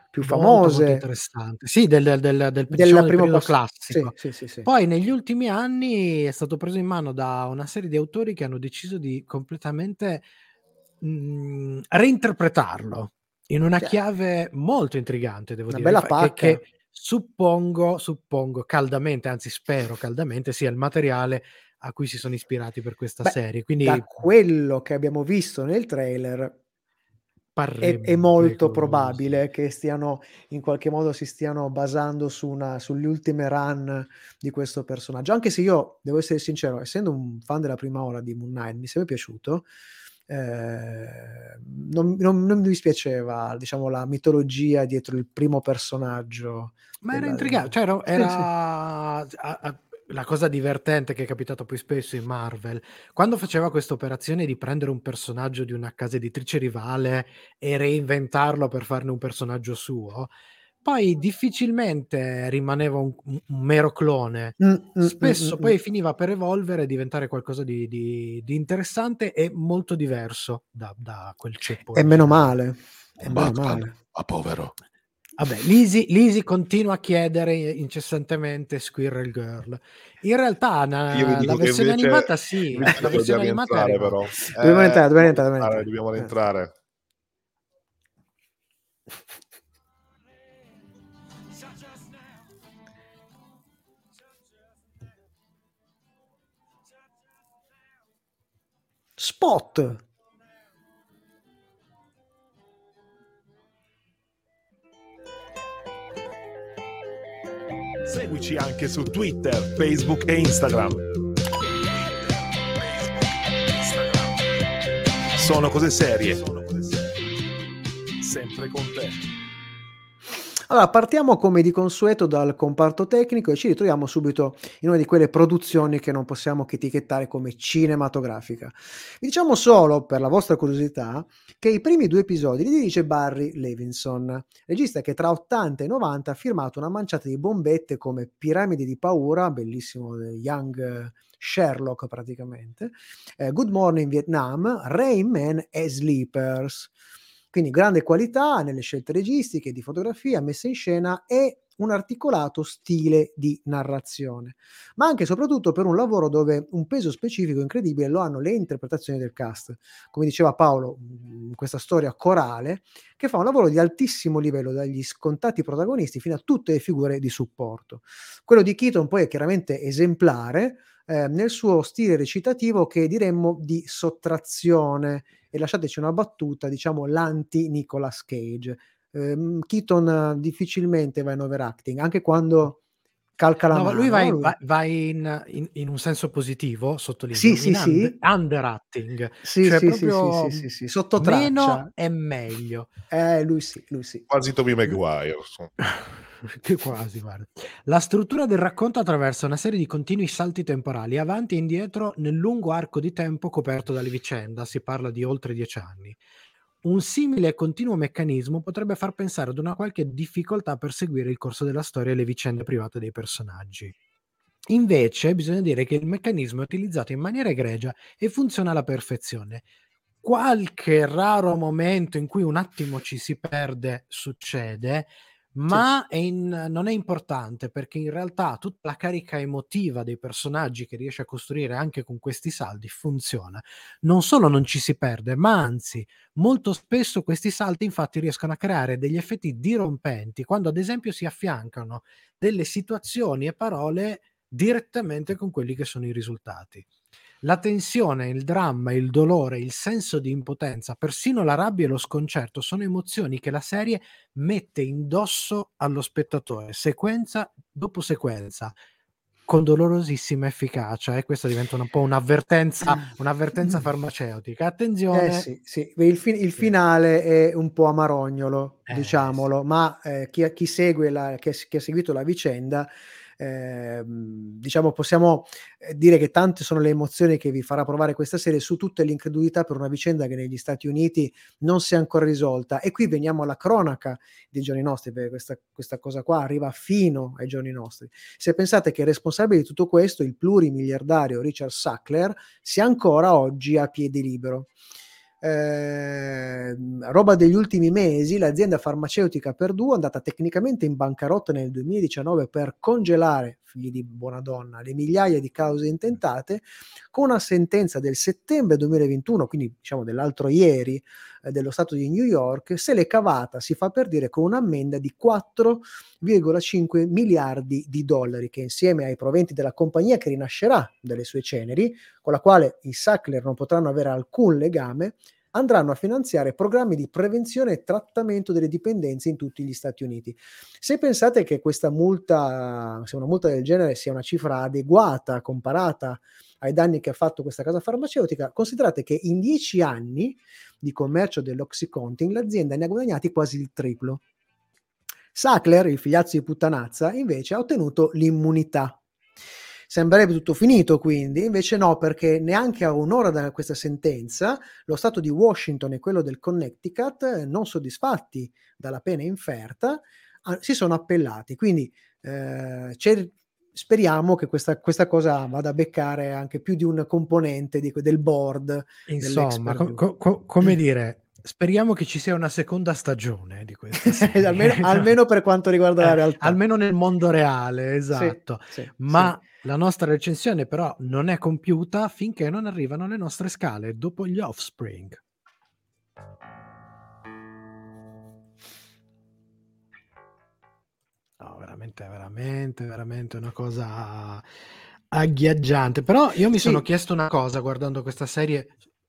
più famose, molto interessante. Sì, del del del, del, diciamo, del primo periodo classico. Sì, sì, sì, sì. Poi negli ultimi anni è stato preso in mano da una serie di autori che hanno deciso di completamente mh, reinterpretarlo in una chiave molto intrigante, devo una dire, bella pacca. Che, che suppongo, suppongo caldamente, anzi spero caldamente, sia il materiale a cui si sono ispirati per questa Beh, serie. Quindi da quello che abbiamo visto nel trailer è, è molto probabile che stiano in qualche modo si stiano basando su una, sulle ultime run di questo personaggio. Anche se io, devo essere sincero, essendo un fan della prima ora di Moon Knight, mi sarebbe piaciuto. Eh, non, non, non mi dispiaceva, diciamo, la mitologia dietro il primo personaggio, ma della... era intrigante, cioè era, era... Sì, sì. A, a, la cosa divertente che è capitata poi spesso in Marvel, quando faceva questa operazione di prendere un personaggio di una casa editrice rivale e reinventarlo per farne un personaggio suo, poi difficilmente rimaneva un, un mero clone, mm, spesso mm, poi mm. finiva per evolvere e diventare qualcosa di, di, di interessante e molto diverso da, da quel ceppo. E meno male, è meno male. Ma povero. Vabbè, Lisi, Lisi continua a chiedere incessantemente Squirrel Girl. In realtà na, la versione invece, animata sì, la versione animata entrare, però. Eh, dobbiamo entrare, dobbiamo entrare, dobbiamo entrare. Dobbiamo entrare. Spot. Seguici anche su Twitter, Facebook e Instagram. Sono cose serie. Sempre con te. Allora, partiamo come di consueto dal comparto tecnico e ci ritroviamo subito in una di quelle produzioni che non possiamo che etichettare come cinematografica. Vi diciamo solo, per la vostra curiosità, che i primi due episodi li dirige Barry Levinson, regista che tra ottanta e novanta ha firmato una manciata di bombette come Piramidi di paura, bellissimo, Young Sherlock praticamente, eh, Good Morning Vietnam, Rain Man e Sleepers. Quindi grande qualità nelle scelte registiche, di fotografia, messa in scena e un articolato stile di narrazione, ma anche e soprattutto per un lavoro dove un peso specifico incredibile lo hanno le interpretazioni del cast. Come diceva Paolo, in questa storia corale, che fa un lavoro di altissimo livello, dagli scontati protagonisti fino a tutte le figure di supporto. Quello di Keaton poi è chiaramente esemplare, eh, nel suo stile recitativo che diremmo di sottrazione, e lasciateci una battuta, diciamo l'anti-Nicolas Cage. Um, Keaton difficilmente va in overacting, anche quando calca la no, mano. Lui va in, va, va in, in, in un senso positivo, sottolineo, sì, sì, under, sì. underacting. Sì, cioè sì, proprio sì, sì, sì, sì. Sotto traccia. Meno è meglio. Eh, lui sì, lui sì. Quasi Tobey Maguire. Che quasi, guarda. La struttura del racconto attraversa una serie di continui salti temporali avanti e indietro nel lungo arco di tempo coperto dalle vicende. Si parla di oltre dieci anni. Un simile e continuo meccanismo potrebbe far pensare ad una qualche difficoltà per seguire il corso della storia e le vicende private dei personaggi. Invece bisogna dire che il meccanismo è utilizzato in maniera egregia e funziona alla perfezione. Qualche raro momento in cui un attimo ci si perde succede, ma sì. è in, non è importante, perché in realtà tutta la carica emotiva dei personaggi che riesce a costruire anche con questi saldi funziona. Non solo non ci si perde, ma anzi molto spesso questi salti infatti riescono a creare degli effetti dirompenti, quando ad esempio si affiancano delle situazioni e parole direttamente con quelli che sono i risultati. La tensione, il dramma, il dolore, il senso di impotenza, persino la rabbia e lo sconcerto sono emozioni che la serie mette indosso allo spettatore, sequenza dopo sequenza, con dolorosissima efficacia, e eh? questa diventa un po' un'avvertenza, un'avvertenza farmaceutica. Attenzione! Eh sì, sì. Il, fi- il finale è un po' amarognolo, eh, diciamolo, sì. ma eh, chi, chi segue la, chi, chi ha seguito la vicenda, Eh, diciamo possiamo dire che tante sono le emozioni che vi farà provare questa serie, su tutte l'incredulità per una vicenda che negli Stati Uniti non si è ancora risolta. E qui veniamo alla cronaca dei giorni nostri, perché questa, questa cosa qua arriva fino ai giorni nostri. Se pensate che il responsabile di tutto questo, il plurimiliardario Richard Sackler, sia ancora oggi a piede libero. Eh, roba degli ultimi mesi, l'azienda farmaceutica Purdue, andata tecnicamente in bancarotta nel duemiladiciannove per congelare, figli di buona donna, le migliaia di cause intentate, con una sentenza del settembre duemilaventuno, quindi diciamo dell'altro ieri, eh, dello stato di New York, se l'è cavata, si fa per dire, con un'ammenda di quattro virgola cinque miliardi di dollari, che insieme ai proventi della compagnia che rinascerà dalle sue ceneri, con la quale i Sackler non potranno avere alcun legame, andranno a finanziare programmi di prevenzione e trattamento delle dipendenze in tutti gli Stati Uniti. Se pensate che questa multa, se una multa del genere sia una cifra adeguata comparata ai danni che ha fatto questa casa farmaceutica, considerate che in dieci anni di commercio dell'Oxycontin l'azienda ne ha guadagnati quasi il triplo. Sackler, il figliazzo di puttanazza, invece ha ottenuto l'immunità. Sembrerebbe tutto finito, quindi invece no, perché neanche a un'ora da questa sentenza lo stato di Washington e quello del Connecticut, non soddisfatti dalla pena inferta, si sono appellati. Quindi eh, c'è, speriamo che questa, questa cosa vada a beccare anche più di un componente di, del board. Insomma, co- co- come dire... speriamo che ci sia una seconda stagione di questa serie. almeno, almeno per quanto riguarda eh, la realtà, almeno nel mondo reale, esatto. Sì, sì, ma sì. La nostra recensione però non è compiuta finché non arrivano le nostre scale dopo gli Offspring. No, veramente, veramente, veramente una cosa agghiaggiante. Però io mi sì. sono chiesto una cosa guardando questa serie.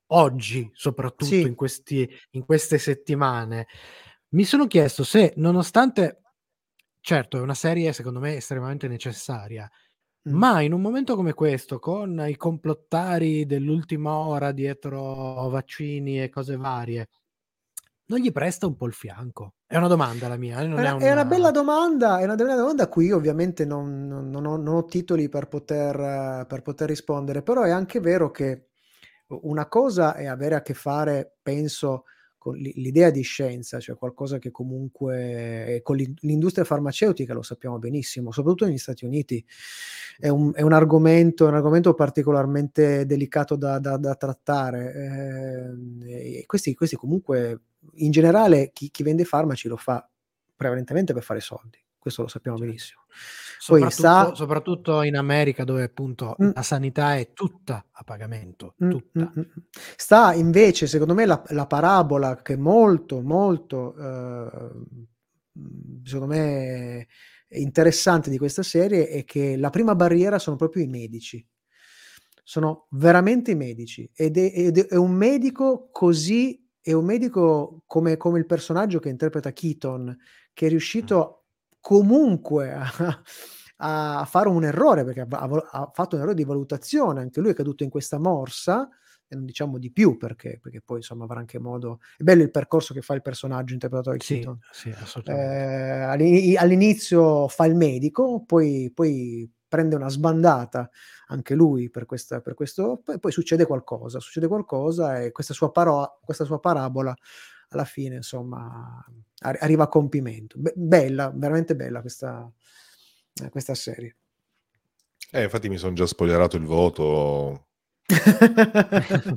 Oggi, soprattutto sì. in, questi, in queste settimane, mi sono chiesto se, nonostante, certo, è una serie secondo me estremamente necessaria, mm. ma in un momento come questo, con i complottari dell'ultima ora dietro vaccini e cose varie, non gli presta un po' il fianco? È una domanda la mia. Non è, è, una... è una bella domanda, è una bella domanda. Qui ovviamente non, non, ho, non ho titoli per poter, per poter rispondere, però è anche vero che una cosa è avere a che fare, penso, con l'idea di scienza, cioè qualcosa che comunque con l'industria farmaceutica, lo sappiamo benissimo, soprattutto negli Stati Uniti, è un, è un, argomento, un argomento particolarmente delicato da, da, da trattare. Eh, questi, questi comunque, in generale, chi, chi vende farmaci lo fa prevalentemente per fare soldi. Questo lo sappiamo benissimo. Soprattutto, sta... soprattutto in America, dove appunto mm. la sanità è tutta a pagamento. Tutta. Mm. Sta invece, secondo me, la, la parabola che molto, molto, eh, secondo me, interessante di questa serie è che la prima barriera sono proprio i medici. Sono veramente i medici. Ed è, ed è un medico così, è un medico come, come il personaggio che interpreta Keaton, che è riuscito... Mm. comunque a, a fare un errore, perché ha, ha fatto un errore di valutazione, anche lui è caduto in questa morsa, e non diciamo di più perché, perché poi insomma avrà anche modo, è bello il percorso che fa il personaggio interpretato da Keaton. Sì, sì, eh, all'inizio fa il medico, poi, poi prende una sbandata anche lui per, questa, per questo, poi, poi succede qualcosa, succede qualcosa e questa sua, paro- questa sua parabola alla fine, insomma, arriva a compimento. Be- bella, veramente bella questa, questa serie. Eh, infatti mi sono già spoilerato il voto.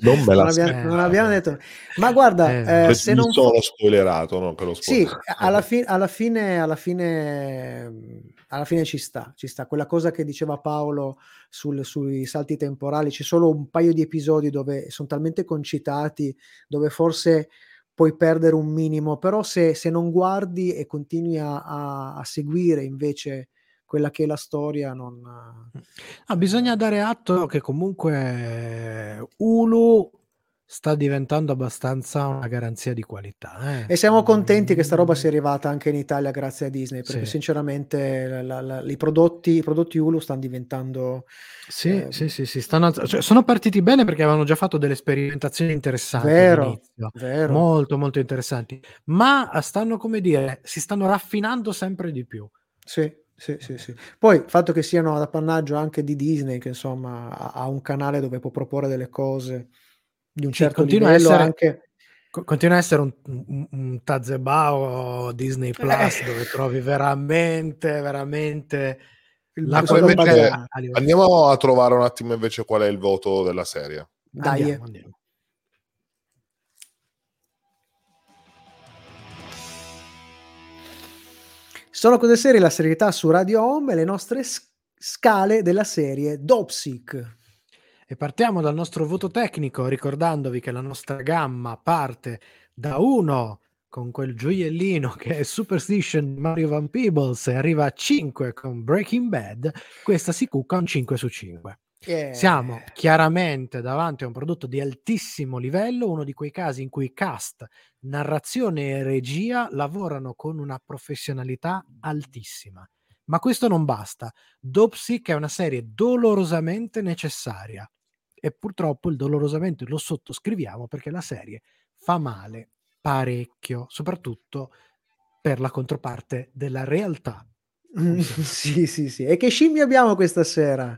non me la non abbiamo, non abbiamo detto. Ma guarda, eh, eh, se non sono spoilerato, no? Che lo spoiler... Sì, alla, fi- alla fine, alla fine, alla fine ci sta, ci sta. Quella cosa che diceva Paolo sul, sui salti temporali, c'è solo un paio di episodi dove sono talmente concitati, dove forse puoi perdere un minimo, però se, se non guardi e continui a, a seguire invece quella che è la storia, non... Ah, bisogna dare atto che comunque Hulu sta diventando abbastanza una garanzia di qualità. Eh. E siamo contenti che sta roba sia arrivata anche in Italia grazie a Disney, perché sì. sinceramente la, la, la, i, prodotti, i prodotti Hulu stanno diventando... Sì, eh, sì, sì, sì stanno, cioè, sono partiti bene perché avevano già fatto delle sperimentazioni interessanti. Vero, vero. Molto, molto interessanti. Ma stanno, come dire, si stanno raffinando sempre di più. Sì. Sì, sì, sì. Poi il fatto che siano ad appannaggio anche di Disney, che insomma ha, ha un canale dove può proporre delle cose di un sì, certo continua livello, a essere, anche continua a essere un, un, un Tazebao Disney Plus eh. dove trovi veramente veramente la qualità. Andiamo a trovare un attimo invece qual è il voto della serie. Dai, andiamo, andiamo. Sono cose serie, la serietà su Radio Home e le nostre scale della serie Dopesick. E partiamo dal nostro voto tecnico, ricordandovi che la nostra gamma parte da uno con quel gioiellino che è Superstition Mario Van Peebles e arriva a cinque con Breaking Bad. Questa si cucca un cinque su cinque. Yeah. Siamo chiaramente davanti a un prodotto di altissimo livello, uno di quei casi in cui cast, narrazione e regia lavorano con una professionalità altissima. Ma questo non basta. Dopesick è una serie dolorosamente necessaria e purtroppo il dolorosamente lo sottoscriviamo perché la serie fa male parecchio, soprattutto per la controparte della realtà. Sì, sì, sì. E che scimmia abbiamo questa sera?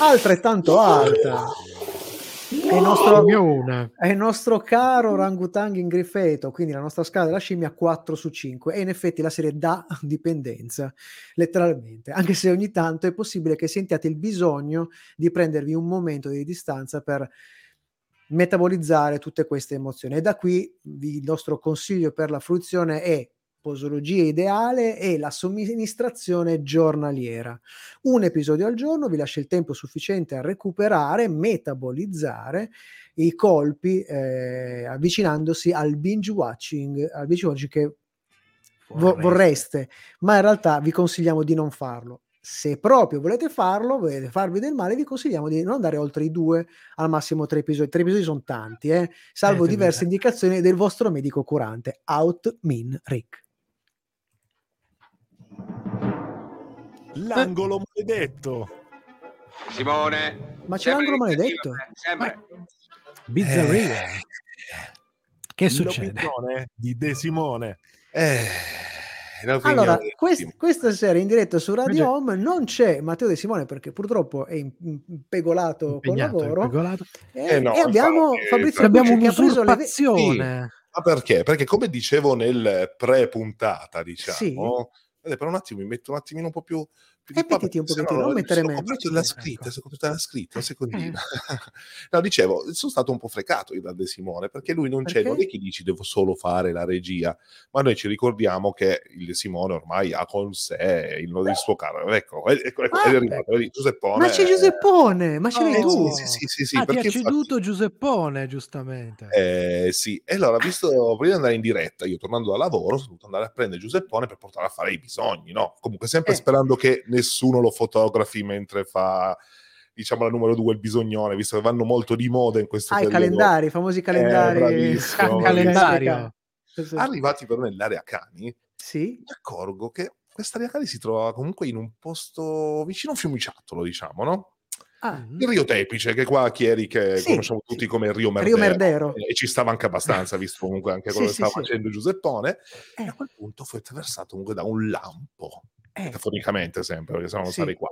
Altrettanto alta. È il nostro, è il nostro caro orangutang ingrifeto, quindi la nostra scala della scimmia quattro su cinque e in effetti la serie dà dipendenza letteralmente, anche se ogni tanto è possibile che sentiate il bisogno di prendervi un momento di distanza per metabolizzare tutte queste emozioni e da qui il nostro consiglio per la fruizione è posologia ideale e la somministrazione giornaliera. Un episodio al giorno vi lascia il tempo sufficiente a recuperare, metabolizzare i colpi eh, avvicinandosi al binge watching, al binge watching che vorreste. vorreste, ma in realtà vi consigliamo di non farlo. Se proprio volete farlo, volete farvi del male, vi consigliamo di non andare oltre i due, al massimo tre episodi. Tre episodi sono tanti, eh? salvo eh, diverse mille. indicazioni del vostro medico curante. Out Min Rick. L'angolo maledetto Simone, ma c'è l'angolo maledetto sempre. Ma... bizzarria eh. Che succede? L'opinione di De Simone. Eh, allora, quest- questa sera in diretta su Radio Home non c'è Matteo De Simone perché purtroppo è impegolato col lavoro. Impegolato. E, eh no, e abbiamo infatti, Fabrizio Cucci che ha preso l'eversione. Sì. Ma perché? Perché come dicevo nel pre-puntata, diciamo... Sì. Per un attimo mi metto un attimino un po' più, più di papà, un pochettino, no, non mettere me. La scritta, ecco. La scritta, un secondino. Eh. No, dicevo, sono stato un po' frecato io da De Simone, perché lui non perché? c'è, non è che dici devo solo fare la regia, ma noi ci ricordiamo che il De Simone ormai ha con sé il, il suo caro, ecco, ecco, ecco ah, è arrivato, vedi, Giuseppone. Ma c'è Giuseppone, ma c'è tu. Sì, sì, sì, sì, sì, ah, perché ti ha ceduto infatti... Giuseppone, giustamente. Eh, sì, e allora, visto, prima di andare in diretta, io tornando da lavoro, sono dovuto andare a prendere Giuseppone per portare a fare i bisogni, no? Comunque sempre eh. sperando che nessuno lo fotografi mentre fa, diciamo, la numero due, il bisognone, visto che vanno molto di moda in questo ah, periodo. I calendari, i famosi calendari. Eh, bravissimo, Cal- calendario. Bravissimo. Arrivati però nell'area cani, sì. Mi accorgo che quest'area cani si trova comunque in un posto vicino a Fiumiciattolo, diciamo, no? Ah, il Rio Tepice, che qua a Chieri che sì, conosciamo tutti sì. come Rio Merdero, Rio Merdero. E ci stava anche abbastanza, visto comunque anche quello sì, che sì, stava sì. facendo Giuseppone, eh. e a quel punto fu attraversato comunque da un lampo, eh. metaforicamente sempre, perché se no non sì. sarei qua.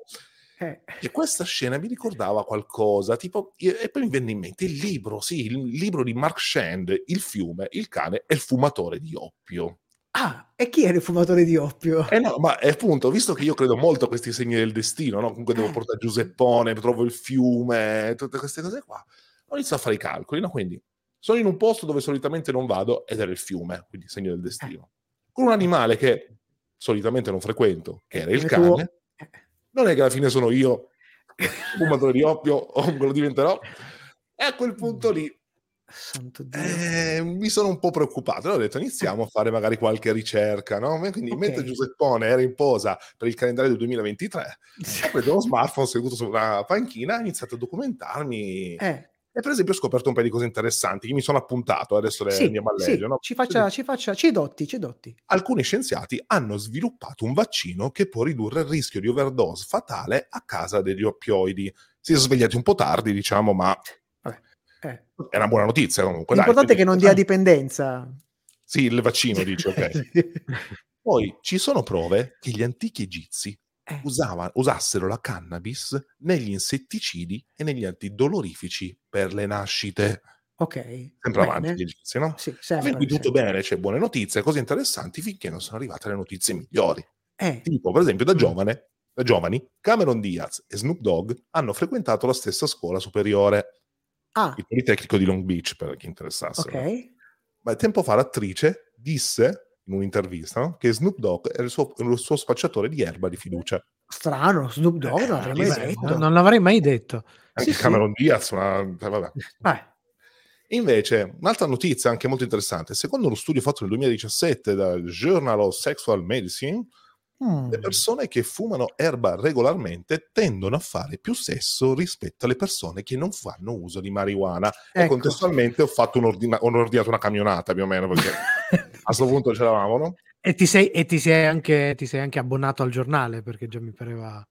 Eh. E questa scena mi ricordava qualcosa, tipo, e poi mi venne in mente il libro, sì, il libro di Mark Shand, Il fiume, il cane e il fumatore di oppio. Ah, e chi era il fumatore di oppio? Eh no, ma appunto, visto che io credo molto a questi segni del destino, no? Comunque devo eh. portare Giuseppone, trovo il fiume, tutte queste cose qua. Ho iniziato a fare i calcoli, no? Quindi sono in un posto dove solitamente non vado ed era il fiume, quindi segno del destino. Eh. Con un animale che solitamente non frequento, che era il cane, non è che alla fine sono io il fumatore di oppio o me lo diventerò, e a quel punto lì Santo Dio. Eh, mi sono un po' preoccupato, allora ho detto iniziamo a fare magari qualche ricerca, no? Quindi okay. mentre Giuseppone era in posa per il calendario del duemilaventitré, ho preso uno smartphone seduto su una panchina e ho iniziato a documentarmi eh. e per esempio ho scoperto un paio di cose interessanti che mi sono appuntato, adesso le sì, andiamo a leggere, sì. no? Ci faccia, ci faccia, ci dotti, ci dotti. Alcuni scienziati hanno sviluppato un vaccino che può ridurre il rischio di overdose fatale a causa degli oppioidi. Si sono svegliati un po' tardi, diciamo, ma... Eh. È una buona notizia comunque. L'importante dai, è che non dia dipendenza. Sì, il vaccino dice, ok. Poi ci sono prove che gli antichi egizi eh. usava, usassero la cannabis negli insetticidi e negli antidolorifici per le nascite. Ok. Sempre bene. Avanti gli egizi, no? Sì, sempre. Fin qui tutto bene, c'è cioè, buone notizie, cose interessanti finché non sono arrivate le notizie migliori. Eh. Tipo, per esempio, da giovane, da giovani Cameron Diaz e Snoop Dogg hanno frequentato la stessa scuola superiore. Ah. Il Politecnico di Long Beach, per chi interessasse. Okay. Ma tempo fa l'attrice disse in un'intervista, no? che Snoop Dogg era il suo, il suo spacciatore di erba di fiducia. Strano, Snoop Dogg eh, non l'avrei mai detto. detto. Non l'avrei mai detto. Anche sì, Cameron sì. Diaz, ma vabbè. Ah. Invece, un'altra notizia anche molto interessante. Secondo uno studio fatto nel duemiladiciassette dal Journal of Sexual Medicine, mm. le persone che fumano erba regolarmente tendono a fare più sesso rispetto alle persone che non fanno uso di marijuana. Ecco. E contestualmente ho fatto un ordina- ho ordinato una camionata più o meno, perché a questo punto ce l'avamo, no? E ti sei, e ti sei, anche, ti sei anche abbonato al giornale, perché già mi pareva...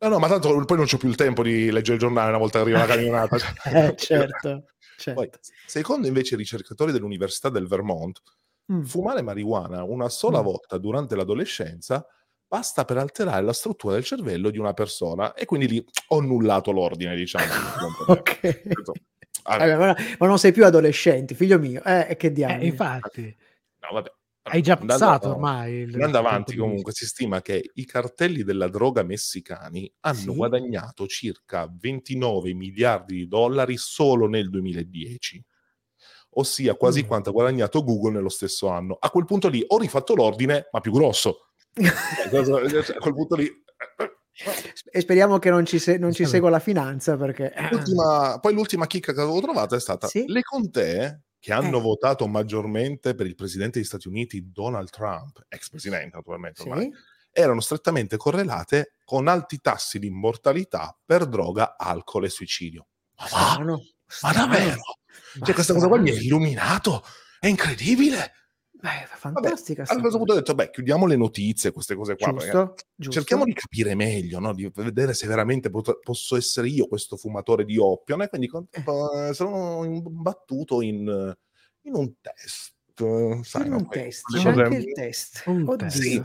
No, no, ma tanto poi non c'ho più il tempo di leggere il giornale una volta che arriva la camionata. eh, certo, certo. Poi, secondo invece i ricercatori dell'Università del Vermont, mm. fumare marijuana una sola mm. volta durante l'adolescenza basta per alterare la struttura del cervello di una persona, e quindi lì ho annullato l'ordine, diciamo. okay. allora. Allora, ma non sei più adolescente, figlio mio, eh, che diavolo. Eh, infatti. No, vabbè. Hai già pensato ormai. Andando avanti comunque, si stima che i cartelli della droga messicani hanno sì? guadagnato circa ventinove miliardi di dollari solo nel duemiladieci. Ossia quasi mm. quanto ha guadagnato Google nello stesso anno. A quel punto lì ho rifatto l'ordine, ma più grosso. A quel punto lì e speriamo che non ci, se- non ci segua la finanza, perché l'ultima, poi l'ultima chicca che avevo trovato è stata sì? le contee che hanno eh. votato maggiormente per il presidente degli Stati Uniti Donald Trump, ex presidente naturalmente ormai, sì? erano strettamente correlate con alti tassi di mortalità per droga, alcol e suicidio. Ma, strano, va? Strano. Ma davvero? Ma cioè, questa cosa qua mi ha illuminato, è incredibile. Beh, fantastica. Vabbè, a questo punto ho detto, beh, chiudiamo le notizie, queste cose qua. Giusto, giusto. Cerchiamo di capire meglio, no? Di vedere se veramente pot- posso essere io questo fumatore di oppio, no? E quindi eh. sono imbattuto in, in un test, sai, in no? un test, c'è anche il test. Un test. Sì.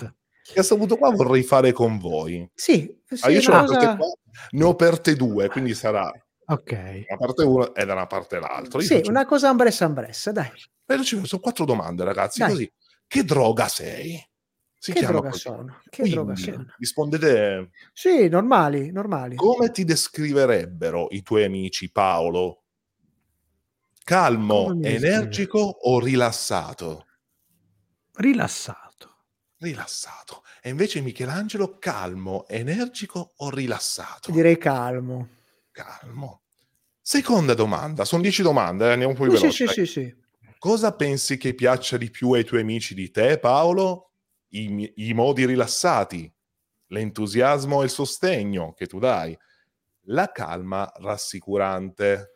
E a saputo qua vorrei fare con voi. Sì, sì, ah, io no, cosa... qua, ne ho perte due, quindi sarà okay. Una parte uno e da una parte l'altra. Io sì, faccio... una cosa ambressa ambressa, dai. Beh, ci sono quattro domande, ragazzi, dai. Così. Che droga sei? Si che droga così. Sono? Che quindi, droga sono? Rispondete... Sì, normali, normali. Come ti descriverebbero i tuoi amici, Paolo? Calmo, energico o rilassato? Rilassato. Rilassato. E invece Michelangelo, calmo, energico o rilassato? Direi calmo. Calmo. Seconda domanda. Sono dieci domande, eh? Andiamo un po' più veloci. Sì, sì, sì, sì. Cosa pensi che piaccia di più ai tuoi amici di te, Paolo? I, i modi rilassati, l'entusiasmo e il sostegno che tu dai, la calma rassicurante.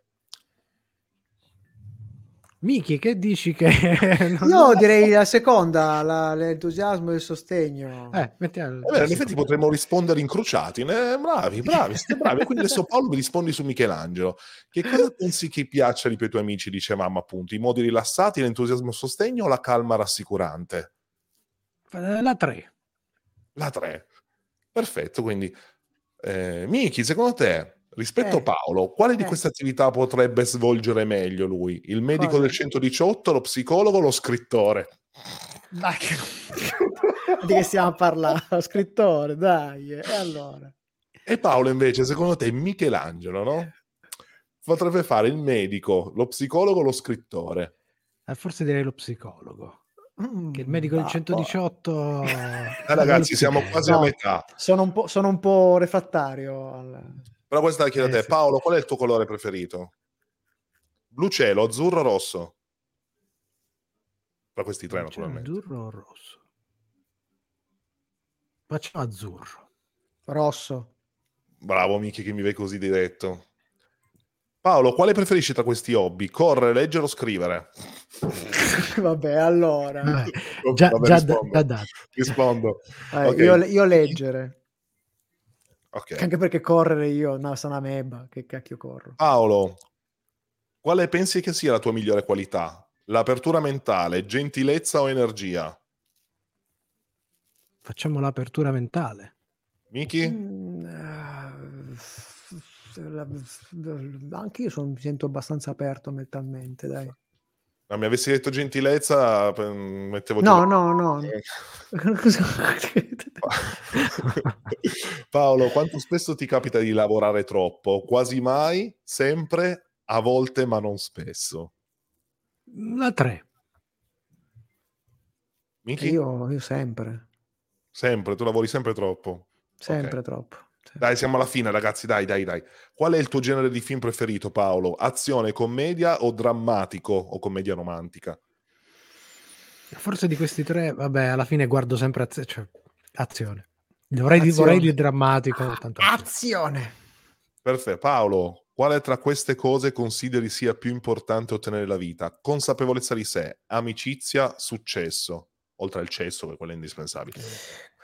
Miki, che dici che... non no, non direi la seconda, la, l'entusiasmo e il sostegno. Eh, mettiamo... eh beh, in effetti potremmo rispondere incrociati. Eh, bravi, bravi, siete bravi. Quindi adesso Paolo mi rispondi su Michelangelo. Che cosa pensi che piaccia di più ai tuoi amici, dicevamo appunto, i modi rilassati, l'entusiasmo e il sostegno o la calma rassicurante? La tre. La tre. Perfetto, quindi eh, Miki, secondo te, rispetto eh. a Paolo, quale eh. di queste attività potrebbe svolgere meglio lui? Il medico quale? Del centodiciotto, lo psicologo, lo scrittore? Dai, che... di che stiamo parlando? Scrittore, dai. E allora? E Paolo invece, secondo te, Michelangelo, no? Potrebbe fare il medico, lo psicologo, lo scrittore? Eh, forse direi lo psicologo. Che il medico ah, del centodiciotto oh. eh, ragazzi siamo quasi no, a metà, sono un po', sono un po' refrattario al... però questa la chiedo eh, a te sì. Paolo, qual è il tuo colore preferito? Blu cielo, azzurro, rosso? Tra questi tre naturalmente azzurro o rosso? Facciamo azzurro. Rosso. Bravo Michi che mi vedi così diretto. Paolo, quale preferisci tra questi hobby? Correre, leggere o scrivere? Vabbè, allora... Vabbè, già, vabbè, già rispondo. Da, da. rispondo. Vabbè, okay. io, io leggere. Okay. Anche perché correre io, no, sono una meba, che cacchio corro. Paolo, quale pensi che sia la tua migliore qualità? L'apertura mentale, gentilezza o energia? Facciamo l'apertura mentale. Miki? Mm, uh... La, anche io sono, mi sento abbastanza aperto mentalmente, dai. Ma mi avessi detto gentilezza mettevo no no no Paolo, quanto spesso ti capita di lavorare troppo? Quasi mai, sempre, a volte ma non spesso? La tre. Miki? io, io sempre sempre, tu lavori sempre troppo sempre okay. troppo. Dai, siamo alla fine, ragazzi, dai, dai, dai. Qual è il tuo genere di film preferito, Paolo? Azione, commedia o drammatico o commedia romantica? Forse di questi tre, vabbè, alla fine guardo sempre az- cioè, azione. Dovrei azione. Di, vorrei di drammatico. Ah, tanto azione! Perfetto. Paolo, quale tra queste cose consideri sia più importante ottenere la vita? Consapevolezza di sé, amicizia, successo. Oltre al cesso, che quello è indispensabile.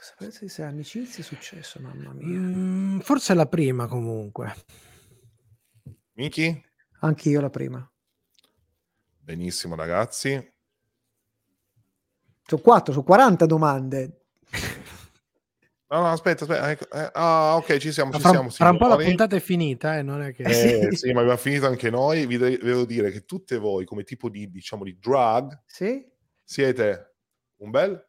Sapete se sei amicizia è successo, mamma mia. Mm, forse la prima, comunque. Miki? Anch'io la prima. Benissimo, ragazzi. Sono quattro, sono quaranta domande. No, no, aspetta, aspetta. Ah, ok, ci siamo, ci fra, siamo. Tra un po' la puntata è finita, eh, non è che... Eh, sì, ma abbiamo finito anche noi. Vi devo dire che tutte voi, come tipo di, diciamo, di drug, sì? Siete un bel...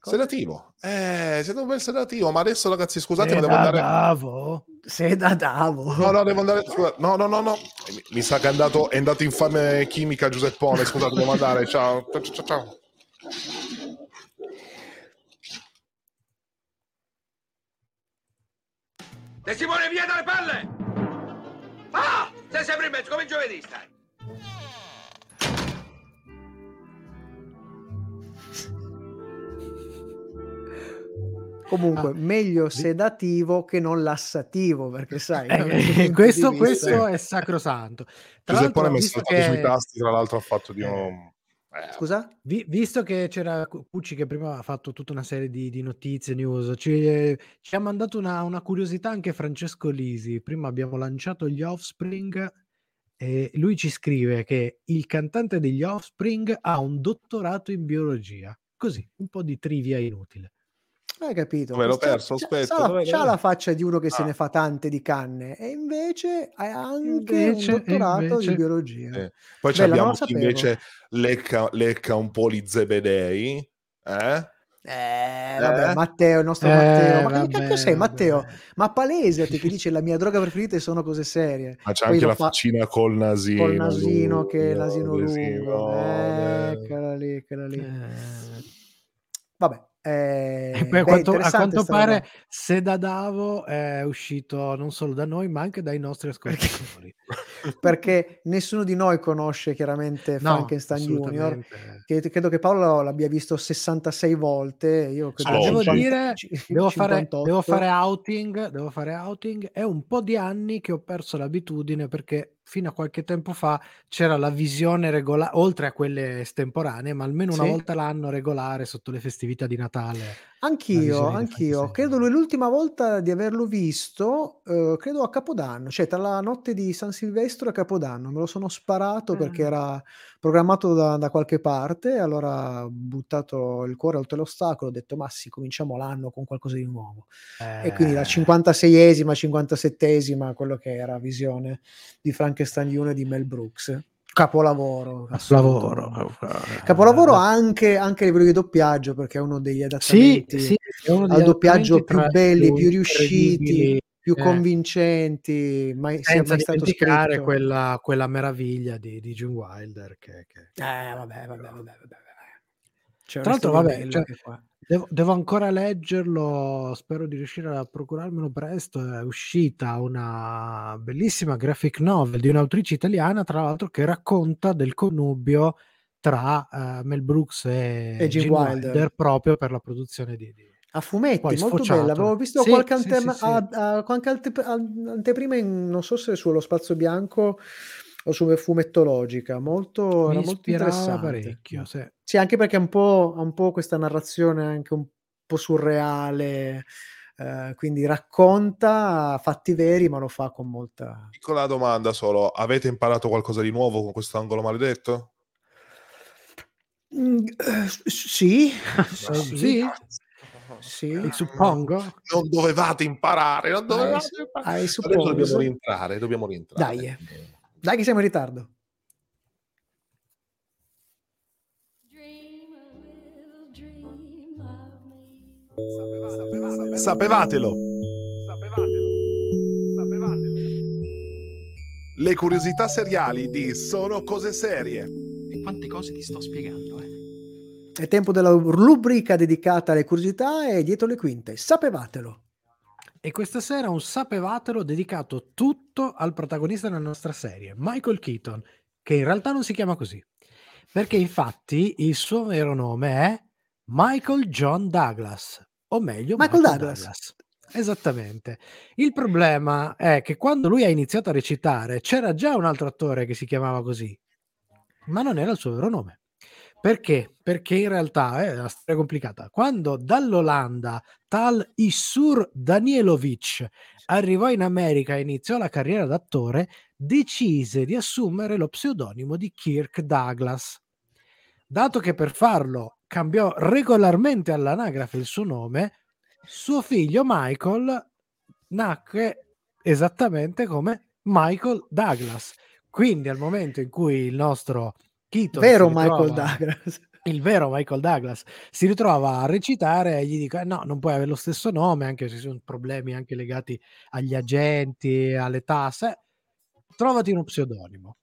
sedativo, eh, siete un bel sedativo, ma adesso ragazzi scusate, ma devo andare davo. Sedativo. No, no, devo andare, scusa. No, no, no, no. Mi, mi sa che è andato, è andato in fame chimica Giuseppone, scusate, devo andare, ciao. Ciao, ciao, ciao. De Simone via dalle palle! Ah! Sei sempre in mezzo come giovedì stai! Comunque, ah, meglio sedativo che non lassativo, perché sai, eh, questo, questo è sacrosanto. Tra Giuseppone ha messo che... sui tasti, tra l'altro ha fatto di un... Eh. Scusa? Vi, visto che c'era Cucci che prima ha fatto tutta una serie di, di notizie, news, ci, ci ha mandato una, una curiosità anche Francesco Lisi. Prima abbiamo lanciato gli Offspring E lui ci scrive che il cantante degli Offspring ha un dottorato in biologia. Così, un po' di trivia inutile. Hai capito? Dove l'ho perso? Aspetta. C'ha, c'ha la faccia di uno che ah. se ne fa tante di canne, e invece ha anche invece, un dottorato invece... di biologia. Eh. Poi Beh, abbiamo chi invece lecca, lecca un po' gli Zebedei. Eh? Eh, vabbè, eh? Matteo, il nostro eh, Matteo. Ma vabbè, che cacchio sei, Matteo? Vabbè. Ma palese te che dice la mia droga preferita sono cose serie. Ma c'è Poi anche la fa... faccina col nasino. Col nasino, lungo, che l'asino lungo. Eccola lì, eccola lì. Eh. Vabbè. Eh, e poi a, beh, quanto, a quanto pare roba. Se da Davo è uscito non solo da noi ma anche dai nostri ascoltatori, perché, perché nessuno di noi conosce chiaramente no, Frankenstein Junior, che credo che Paolo l'abbia visto sessantasei volte. Io credo ah, devo cinquanta, dire c- devo, fare, devo fare outing devo fare outing è un po' di anni che ho perso l'abitudine, perché fino a qualche tempo fa c'era la visione regolare, oltre a quelle estemporanee, ma almeno una sì. volta l'anno regolare sotto le festività di Natale. Anch'io, anch'io. Credo l'ultima volta di averlo visto, eh, credo a Capodanno, cioè tra la notte di San Silvestro e Capodanno. Me lo sono sparato mm. perché era programmato da, da qualche parte, allora ho buttato il cuore oltre l'ostacolo, ho detto ma sì, cominciamo l'anno con qualcosa di nuovo. Eh. E quindi la cinquantaseiesima, cinquantasettesima, quello che era visione di Frank che staglione di Mel Brooks, capolavoro capolavoro capolavoro anche, anche a livello di doppiaggio, perché è uno degli adattamenti sì, sì, uno degli al doppiaggio più belli, più riusciti, più eh. convincenti, mai, senza mai stato dimenticare quella, quella meraviglia di, di Gene Wilder che, che... Eh, vabbè, vabbè, vabbè, vabbè, vabbè. Tra l'altro vabbè, cioè, devo, devo ancora leggerlo, spero di riuscire a procurarmelo presto. È uscita una bellissima graphic novel di un'autrice italiana, tra l'altro, che racconta del connubio tra uh, Mel Brooks e, e Gene Wilder. Wilder proprio per la produzione di... di... a fumetti, poi molto sfociato. Bella, avevo visto sì, qualche, ante- sì, sì, sì. A, a, qualche ante- anteprima in, non so se sullo Spazio Bianco o su Fumettologica, molto, era molto interessante parecchio, sì. Sì, anche perché è un po', un po' questa narrazione anche un po' surreale, eh, quindi racconta fatti veri ma lo fa con molta... Piccola domanda solo, avete imparato qualcosa di nuovo con questo angolo maledetto? Mm, eh, sì, sì, sì. Sì, eh, suppongo non dovevate imparare, non dovevate eh, imparare. Eh, adesso dobbiamo rientrare, dobbiamo rientrare. Dai, dai che siamo in ritardo. Sapevatelo. Sapevatelo. Sapevatelo. Sapevatelo. Le curiosità seriali di Sono Cose Serie. E quante cose ti sto spiegando, eh? È tempo della rubrica dedicata alle curiosità e dietro le quinte. Sapevatelo. E questa sera un sapevatelo dedicato tutto al protagonista della nostra serie, Michael Keaton, che in realtà non si chiama così, perché infatti il suo vero nome è Michael John Douglas, o meglio Michael, Michael Douglas. Douglas. Esattamente. Il problema è che quando lui ha iniziato a recitare c'era già un altro attore che si chiamava così, ma non era il suo vero nome. Perché? Perché in realtà eh, è una storia complicata. Quando dall'Olanda tal Issur Danielovic arrivò in America e iniziò la carriera d'attore, decise di assumere lo pseudonimo di Kirk Douglas. Dato che per farlo cambiò regolarmente all'anagrafe il suo nome, suo figlio Michael nacque esattamente come Michael Douglas. Quindi al momento in cui il nostro... Keaton, vero ritrova, Michael Douglas. Il vero Michael Douglas si ritrova a recitare e gli dico: eh no, non puoi avere lo stesso nome, anche se ci sono problemi anche legati agli agenti, alle tasse. Trovati uno pseudonimo.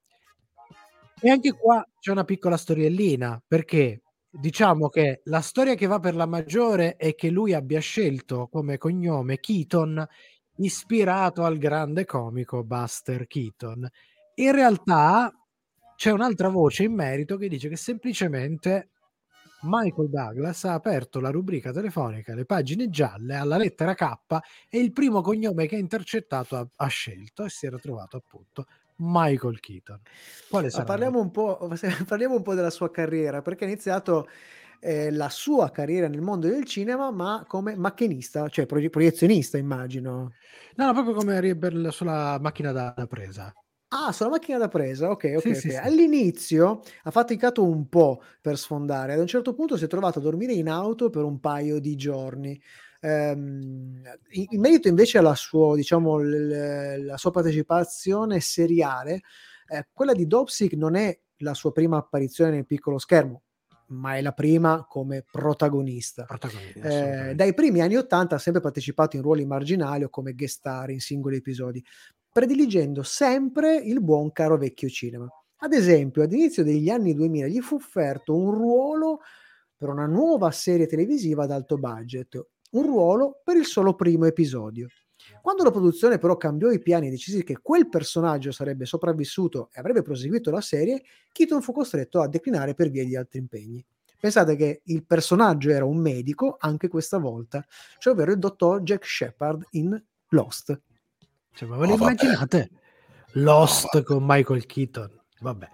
E anche qua c'è una piccola storiellina, perché diciamo che la storia che va per la maggiore è che lui abbia scelto come cognome Keaton, ispirato al grande comico Buster Keaton. In realtà c'è un'altra voce in merito che dice che semplicemente Michael Douglas ha aperto la rubrica telefonica, le pagine gialle, alla lettera K, e il primo cognome che ha intercettato ha, ha scelto e si era trovato appunto Michael Keaton. Quale sarà? Parliamo un po', parliamo un po' della sua carriera, perché ha iniziato eh, la sua carriera nel mondo del cinema, ma come macchinista, cioè proiezionista immagino. No, no, proprio come sulla macchina da, da presa. Ah, sulla macchina da presa, ok, ok. Sì, okay. Sì, sì. All'inizio ha faticato un po' per sfondare, ad un certo punto si è trovato a dormire in auto per un paio di giorni. Ehm, in merito invece alla sua, diciamo, l- la sua partecipazione seriale, eh, quella di Dopesick non è la sua prima apparizione nel piccolo schermo, ma è la prima come protagonista. protagonista eh, dai primi anni Ottanta ha sempre partecipato in ruoli marginali o come guest star in singoli episodi, prediligendo sempre il buon caro vecchio cinema. Ad esempio, all'inizio degli anni duemila gli fu offerto un ruolo per una nuova serie televisiva ad alto budget, un ruolo per il solo primo episodio. Quando la produzione però cambiò i piani e decise che quel personaggio sarebbe sopravvissuto e avrebbe proseguito la serie, Keaton fu costretto a declinare per via di altri impegni. Pensate che il personaggio era un medico anche questa volta, cioè ovvero il dottor Jack Shepard in Lost. Cioè, ma ve lo oh, immaginate? Lost oh, con Michael Keaton. Vabbè.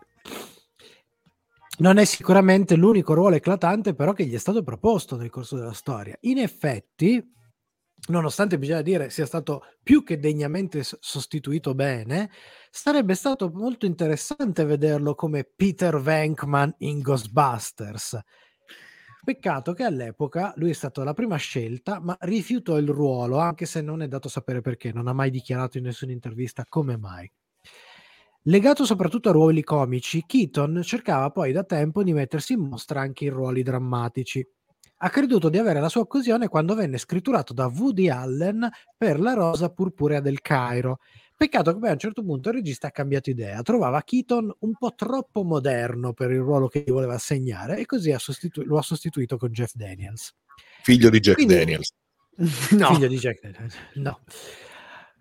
Non è sicuramente l'unico ruolo eclatante però che gli è stato proposto nel corso della storia. In effetti, nonostante bisogna dire sia stato più che degnamente sostituito bene, sarebbe stato molto interessante vederlo come Peter Venkman in Ghostbusters. Peccato che all'epoca lui è stata la prima scelta, ma rifiutò il ruolo, anche se non è dato sapere perché, non ha mai dichiarato in nessuna intervista come mai. Legato soprattutto a ruoli comici, Keaton cercava poi da tempo di mettersi in mostra anche in ruoli drammatici. Ha creduto di avere la sua occasione quando venne scritturato da Woody Allen per La rosa purpurea del Cairo. Peccato che poi a un certo punto il regista ha cambiato idea, trovava Keaton un po' troppo moderno per il ruolo che gli voleva assegnare e così ha sostitu- lo ha sostituito con Jeff Daniels. Figlio di Jack Quindi, Daniels. No. Figlio di Jack Daniels, no.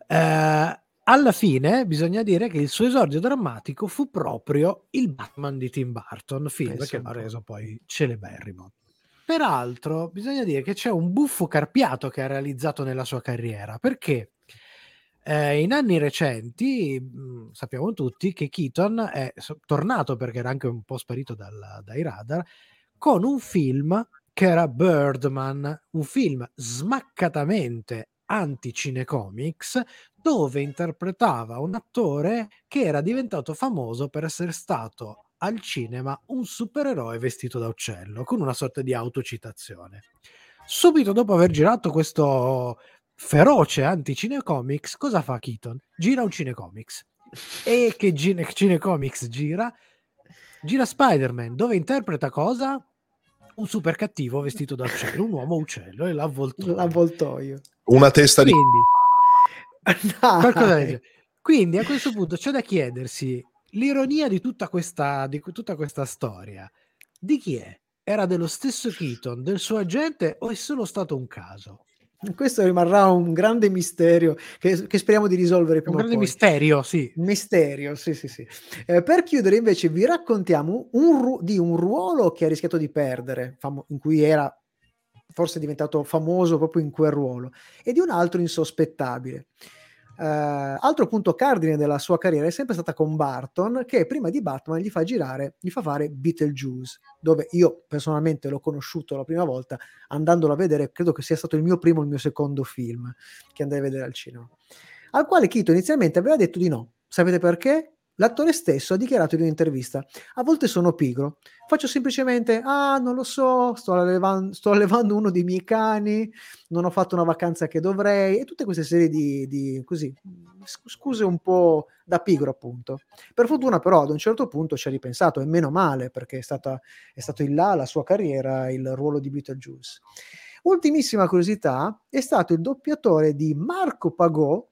Eh, alla fine bisogna dire che il suo esordio drammatico fu proprio il Batman di Tim Burton, film Penso che l'ha reso poi celeberrimo. Peraltro bisogna dire che c'è un buffo carpiato che ha realizzato nella sua carriera, perché Eh, in anni recenti mh, sappiamo tutti che Keaton è so- tornato, perché era anche un po' sparito dal, dai radar, con un film che era Birdman, un film smaccatamente anti-cinecomics, dove interpretava un attore che era diventato famoso per essere stato al cinema un supereroe vestito da uccello, con una sorta di autocitazione. Subito dopo aver girato questo feroce anti-cinecomics, cosa fa Keaton? Gira un cinecomics. E che gine- cinecomics gira? Gira Spider-Man, dove interpreta cosa? Un super cattivo vestito da uccello, un uomo uccello e l'avvoltoio. l'avvoltoio. Una testa di... Quindi, qualcosa Quindi a questo punto c'è da chiedersi l'ironia di tutta questa, di tutta questa storia. Di chi è? Era dello stesso Keaton, del suo agente o è solo stato un caso? Questo rimarrà un grande misterio che, che speriamo di risolvere prima o poi. Un grande misterio, sì. Misterio, sì, sì, sì. Eh, per chiudere invece vi raccontiamo un ru- di un ruolo che ha rischiato di perdere, fam- in cui era forse diventato famoso proprio in quel ruolo, e di un altro insospettabile. Eh, altro punto cardine della sua carriera è sempre stata con Burton, che prima di Batman gli fa girare, gli fa fare Beetlejuice, dove io personalmente l'ho conosciuto la prima volta andandolo a vedere, credo che sia stato il mio primo o il mio secondo film che andai a vedere al cinema, al quale Keaton inizialmente aveva detto di no. Sapete perché? L'attore stesso ha dichiarato in un'intervista: a volte sono pigro, faccio semplicemente ah non lo so, sto allevando, sto allevando uno dei miei cani, non ho fatto una vacanza che dovrei, e tutte queste serie di, di così, scuse un po' da pigro appunto. Per fortuna però ad un certo punto ci ha ripensato, e meno male, perché è, stata, è stato in là la sua carriera il ruolo di Beetlejuice. Ultimissima curiosità, è stato il doppiatore di Marco Pagò,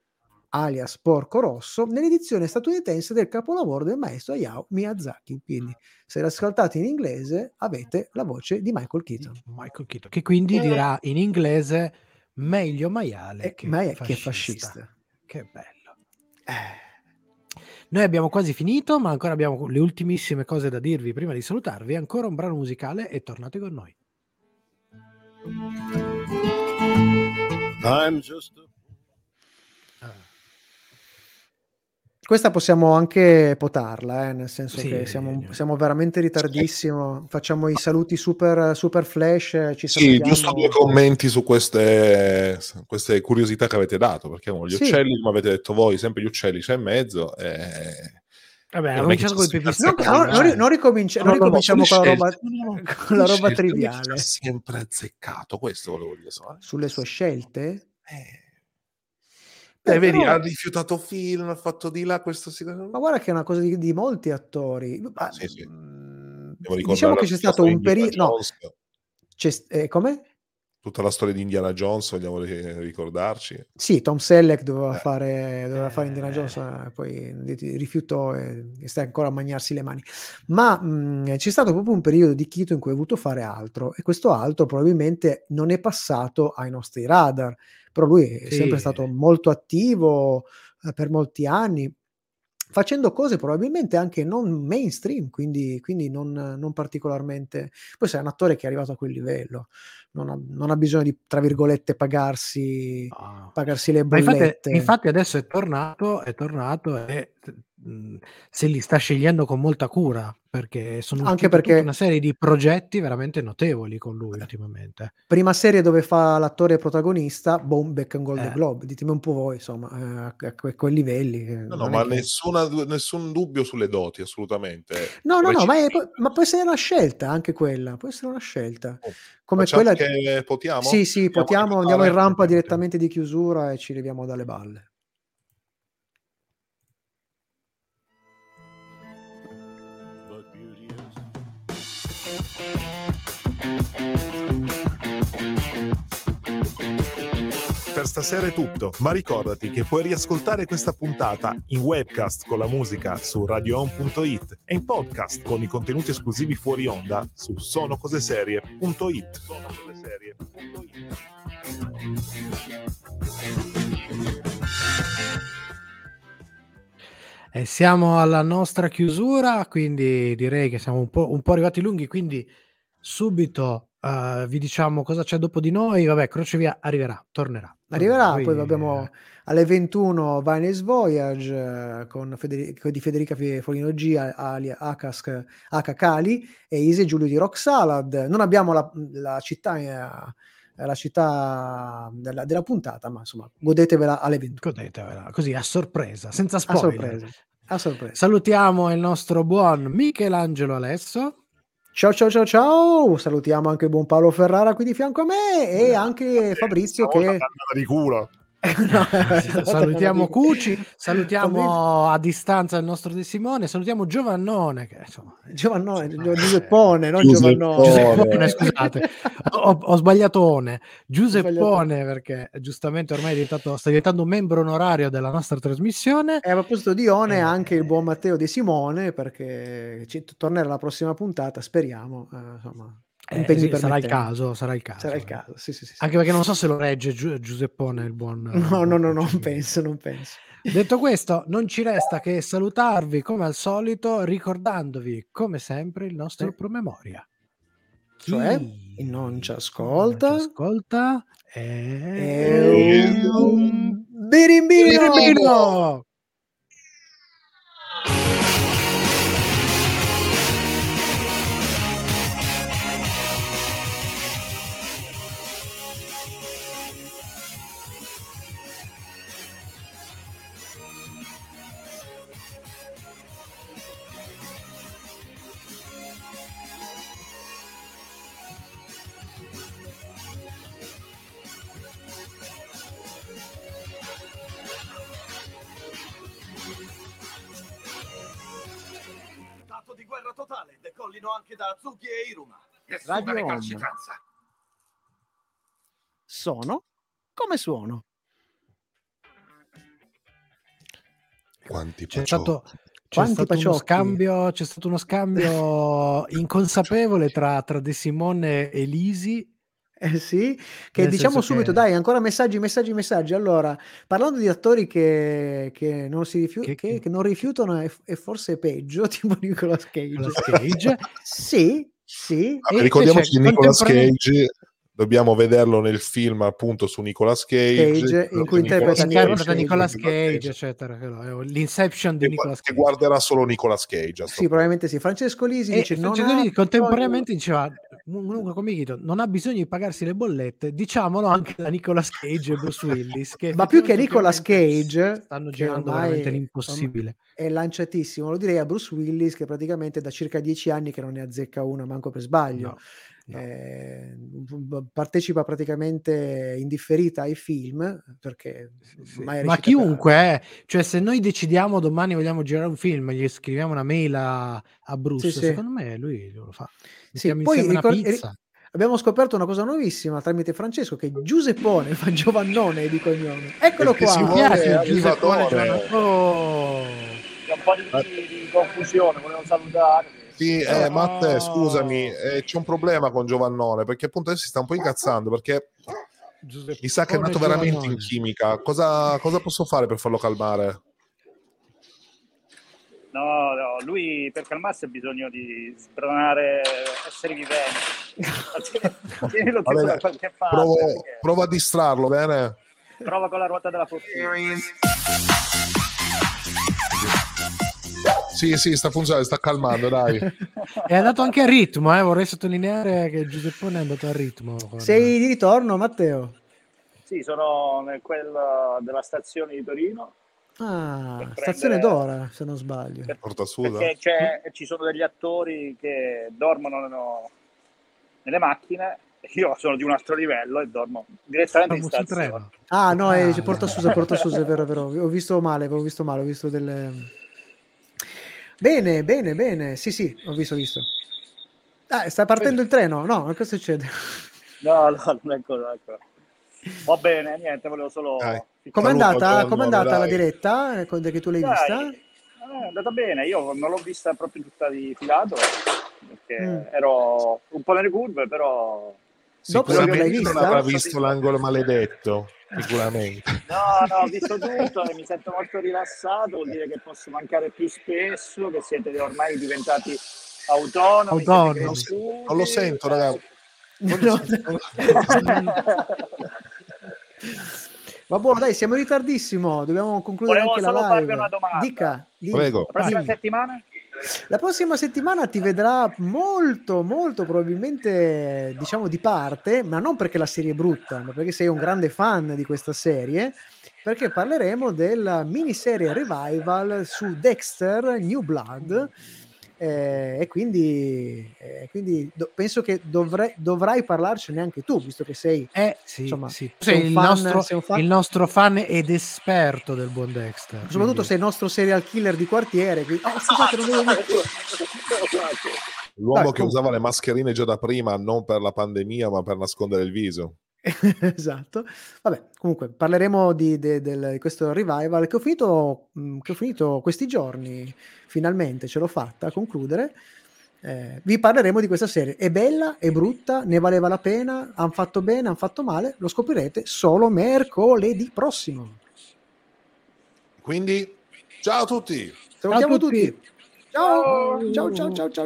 alias Porco Rosso, nell'edizione statunitense del capolavoro del maestro Hayao Miyazaki. Quindi, se l'ascoltate in inglese, avete la voce di Michael Keaton. Michael Keaton, che quindi dirà in inglese meglio maiale che, ma fascista. che fascista. Che bello. Eh. Noi abbiamo quasi finito, ma ancora abbiamo le ultimissime cose da dirvi prima di salutarvi. Ancora un brano musicale e tornate con noi. I'm just a... Questa possiamo anche potarla, eh, nel senso sì, che siamo, siamo veramente ritardissimo. Sì. Facciamo i saluti super, super flash. Ci sì, giusto due commenti su queste, queste curiosità che avete dato, perché gli sì. uccelli, come avete detto voi, sempre gli uccelli c'è in mezzo. E... Vabbè, non, non, non, non ricominciamo no, no, no, con, con la roba, con la roba triviale. È sempre azzeccato, questo volevo dire. So, eh. Sulle sue scelte? Eh. Eh, vedi, però... ha rifiutato film, ha fatto di là questo... Ma guarda che è una cosa di, di molti attori. Ah, sì, sì. Diciamo che c'è stato un periodo... No. C'è... Eh, come? Tutta la storia di Indiana Jones, vogliamo ricordarci. Sì, Tom Selleck doveva, eh. fare, doveva eh. fare Indiana Jones, poi rifiutò e sta ancora a mangiarsi le mani. Ma mh, c'è stato proprio un periodo di Keaton in cui ha voluto fare altro, e questo altro probabilmente non è passato ai nostri radar. Però lui è sì. sempre stato molto attivo eh, per molti anni, facendo cose probabilmente anche non mainstream, quindi, quindi non, non particolarmente... Poi sei un attore che è arrivato a quel livello, non ha, non ha bisogno di, tra virgolette, pagarsi, oh. pagarsi le bollette. Ma infatti, infatti adesso è tornato, è tornato e se li sta scegliendo con molta cura, perché sono anche perché una serie di progetti veramente notevoli con lui ultimamente. Prima serie dove fa l'attore protagonista, boom, back and Golden eh. Globe, ditemi un po' voi, insomma, a, que- a quei livelli. No, no, ma che... nessuna, nessun dubbio sulle doti, assolutamente. No, no, Recipito. no, ma, è, ma può essere una scelta anche quella, può essere una scelta. Oh, come quella che potiamo? Sì, sì, potiamo, andiamo in rampa direttamente di chiusura e ci leviamo dalle balle. Per stasera è tutto, ma ricordati che puoi riascoltare questa puntata in webcast con la musica su radio home punto it e in podcast con i contenuti esclusivi fuori onda su sono cose serie punto it. E siamo alla nostra chiusura, quindi direi che siamo un po', un po' arrivati lunghi, quindi subito uh, vi diciamo cosa c'è dopo di noi. Vabbè, Crocevia arriverà, tornerà. Arriverà, poi, poi abbiamo alle ventuno Vinyls Voyage eh, con Federica, di Federica Folino G, alia Akask, Akakali e Ise Giulio di Rock Salad. Non abbiamo la, la città... Eh, la città della, della puntata, ma insomma godetevela alle ventuno, godetevela così a sorpresa, senza spoiler, a sorpresa. A sorpresa. Salutiamo il nostro buon Michelangelo Alessio, ciao ciao ciao ciao, salutiamo anche il buon Paolo Ferrara qui di fianco a me e anche Fabrizio che una di culo. No, salutiamo Cucci, salutiamo a distanza il nostro De Simone, salutiamo Giovannone che, insomma, Giovannone, Giuseppone, non Giovannone. Giuseppone, scusate, ho, ho sbagliato one. Giuseppone, perché giustamente ormai è diventato, sta diventando un membro onorario della nostra trasmissione. E a proposito di one, eh, anche il buon Matteo De Simone, perché ci tornerà la prossima puntata, speriamo, eh, insomma. Eh, sì, sarà, il caso, sarà il caso, sarà il caso. Sì, sì, sì, sì. Anche perché non so se lo regge Gi- Giuseppone il buon. No, no, no, non penso, non penso. Detto questo, non ci resta che salutarvi come al solito, ricordandovi come sempre il nostro promemoria. Cioè, Chi non ci ascolta, non ci ascolta è, è un birimbino. birimbino. Totale, decollino anche da Azuki e Iruma. Nessuna recalcitranza. Sono come suono. Quanti c'è stato, c'è stato uno scambio, c'è stato uno scambio inconsapevole tra, tra De Simone e Lisi. Eh sì, che nel diciamo subito, che... dai, ancora messaggi, messaggi, messaggi. Allora, parlando di attori che, che, non, si rifiu- che, che, che non rifiutano è, è forse peggio, tipo Nicolas Cage. Nicolas Cage. Sì, sì. Vabbè, ricordiamoci di Nicolas Cage dobbiamo vederlo nel film appunto su Nicolas Cage, Cage in cui interpreta Nicolas Cage, Nicolas Cage eccetera, l'Inception di Nicolas Cage, che guarderà solo Nicolas Cage. Sì, probabilmente sì. Francesco Lisi e dice Francesco non Lisi ha... contemporaneamente diceva non ha bisogno di pagarsi le bollette, diciamolo anche da Nicolas Cage e Bruce Willis che ma più che Nicolas Cage stanno girando veramente l'impossibile, è lanciatissimo, lo direi a Bruce Willis che praticamente da circa dieci anni che non ne azzecca una manco per sbaglio. No. No. Eh, partecipa praticamente indifferita ai film perché sì, ma chiunque per... eh, cioè se noi decidiamo domani vogliamo girare un film gli scriviamo una mail a, a Bruce sì, secondo sì. me lui lo fa. Sì, poi ricor- una pizza. E, abbiamo scoperto una cosa nuovissima tramite Francesco che Giuseppone fa Giovannone di cognome, eccolo perché qua si piace Giuseppone Giovannone. Oh. C'è un po' di, di confusione, volevo salutare. Sì, eh, Matte, scusami, eh, c'è un problema con Giovannone perché appunto adesso si sta un po' incazzando perché Giuseppe, mi sa che è nato veramente Giovannone. In chimica. Cosa, cosa posso fare per farlo calmare? No, no, lui per calmarsi ha bisogno di sbronare esseri viventi. Vabbè, parte, provo, perché... provo a distrarlo, bene? Prova con la ruota della fortuna. Sì, sì, sta funzionando, sta calmando, dai. È andato anche a ritmo, eh? Vorrei sottolineare che Giuseppone è andato a ritmo. Guarda. Sei di ritorno, Matteo? Sì, sono nel quella della stazione di Torino. Ah, prendere... stazione d'ora, se non sbaglio. Per... Perché c'è, ci sono degli attori che dormono nelle macchine. Io sono di un altro livello e dormo direttamente in stazione. Ah, no, ah, eh, Portasusa, Portasusa, è vero, è vero. Ho visto male, avevo visto male, ho visto delle... Bene, bene, bene. Sì, sì, ho visto, ho visto. Ah, sta partendo il treno? No, che succede? No, no, non è ancora, ancora. Va bene, niente, volevo solo... Com'è andata, com'è andata la diretta che tu l'hai dai. Vista? Eh, è andata bene, io non l'ho vista proprio tutta di filato, perché mm. ero un po' nelle curve, però... Sicuramente l'hai vista? Non avrà visto l'angolo maledetto. Sicuramente no, no, ho visto tutto e mi sento molto rilassato, vuol dire che posso mancare più spesso, che siete ormai diventati autonomi, autonomi. Non, studi, non lo sento, ragazzi, non lo sento. Va buono, dai, siamo in ritardissimo, dobbiamo concludere. Volevo anche la live. Una domanda. Dica, dica. Prego. La prossima Dimmi. settimana? La prossima settimana ti vedrà molto, molto probabilmente, diciamo, di parte, ma non perché la serie è brutta, ma perché sei un grande fan di questa serie, perché parleremo della miniserie revival su Dexter New Blood, eh, e quindi, eh, quindi do- penso che dovrai, dovrai parlarcene anche tu, visto che sei, eh, sì, insomma, sì. sei, sei, il, fan, nostro, sei fan... il nostro fan ed esperto del buon Dexter, soprattutto quindi... sei il nostro serial killer di quartiere, quindi... oh, scusate, non devo... l'uomo Dai, che tu... usava le mascherine già da prima, non per la pandemia ma per nascondere il viso. Esatto, vabbè, comunque parleremo di, de, del, di questo revival che ho finito che ho finito questi giorni, finalmente ce l'ho fatta a concludere. Eh, vi parleremo di questa serie, è bella, è brutta, ne valeva la pena, hanno fatto bene, hanno fatto male, lo scoprirete solo mercoledì prossimo, quindi ciao a tutti, salutiamo tutti, tutti. Ciao. ciao ciao ciao ciao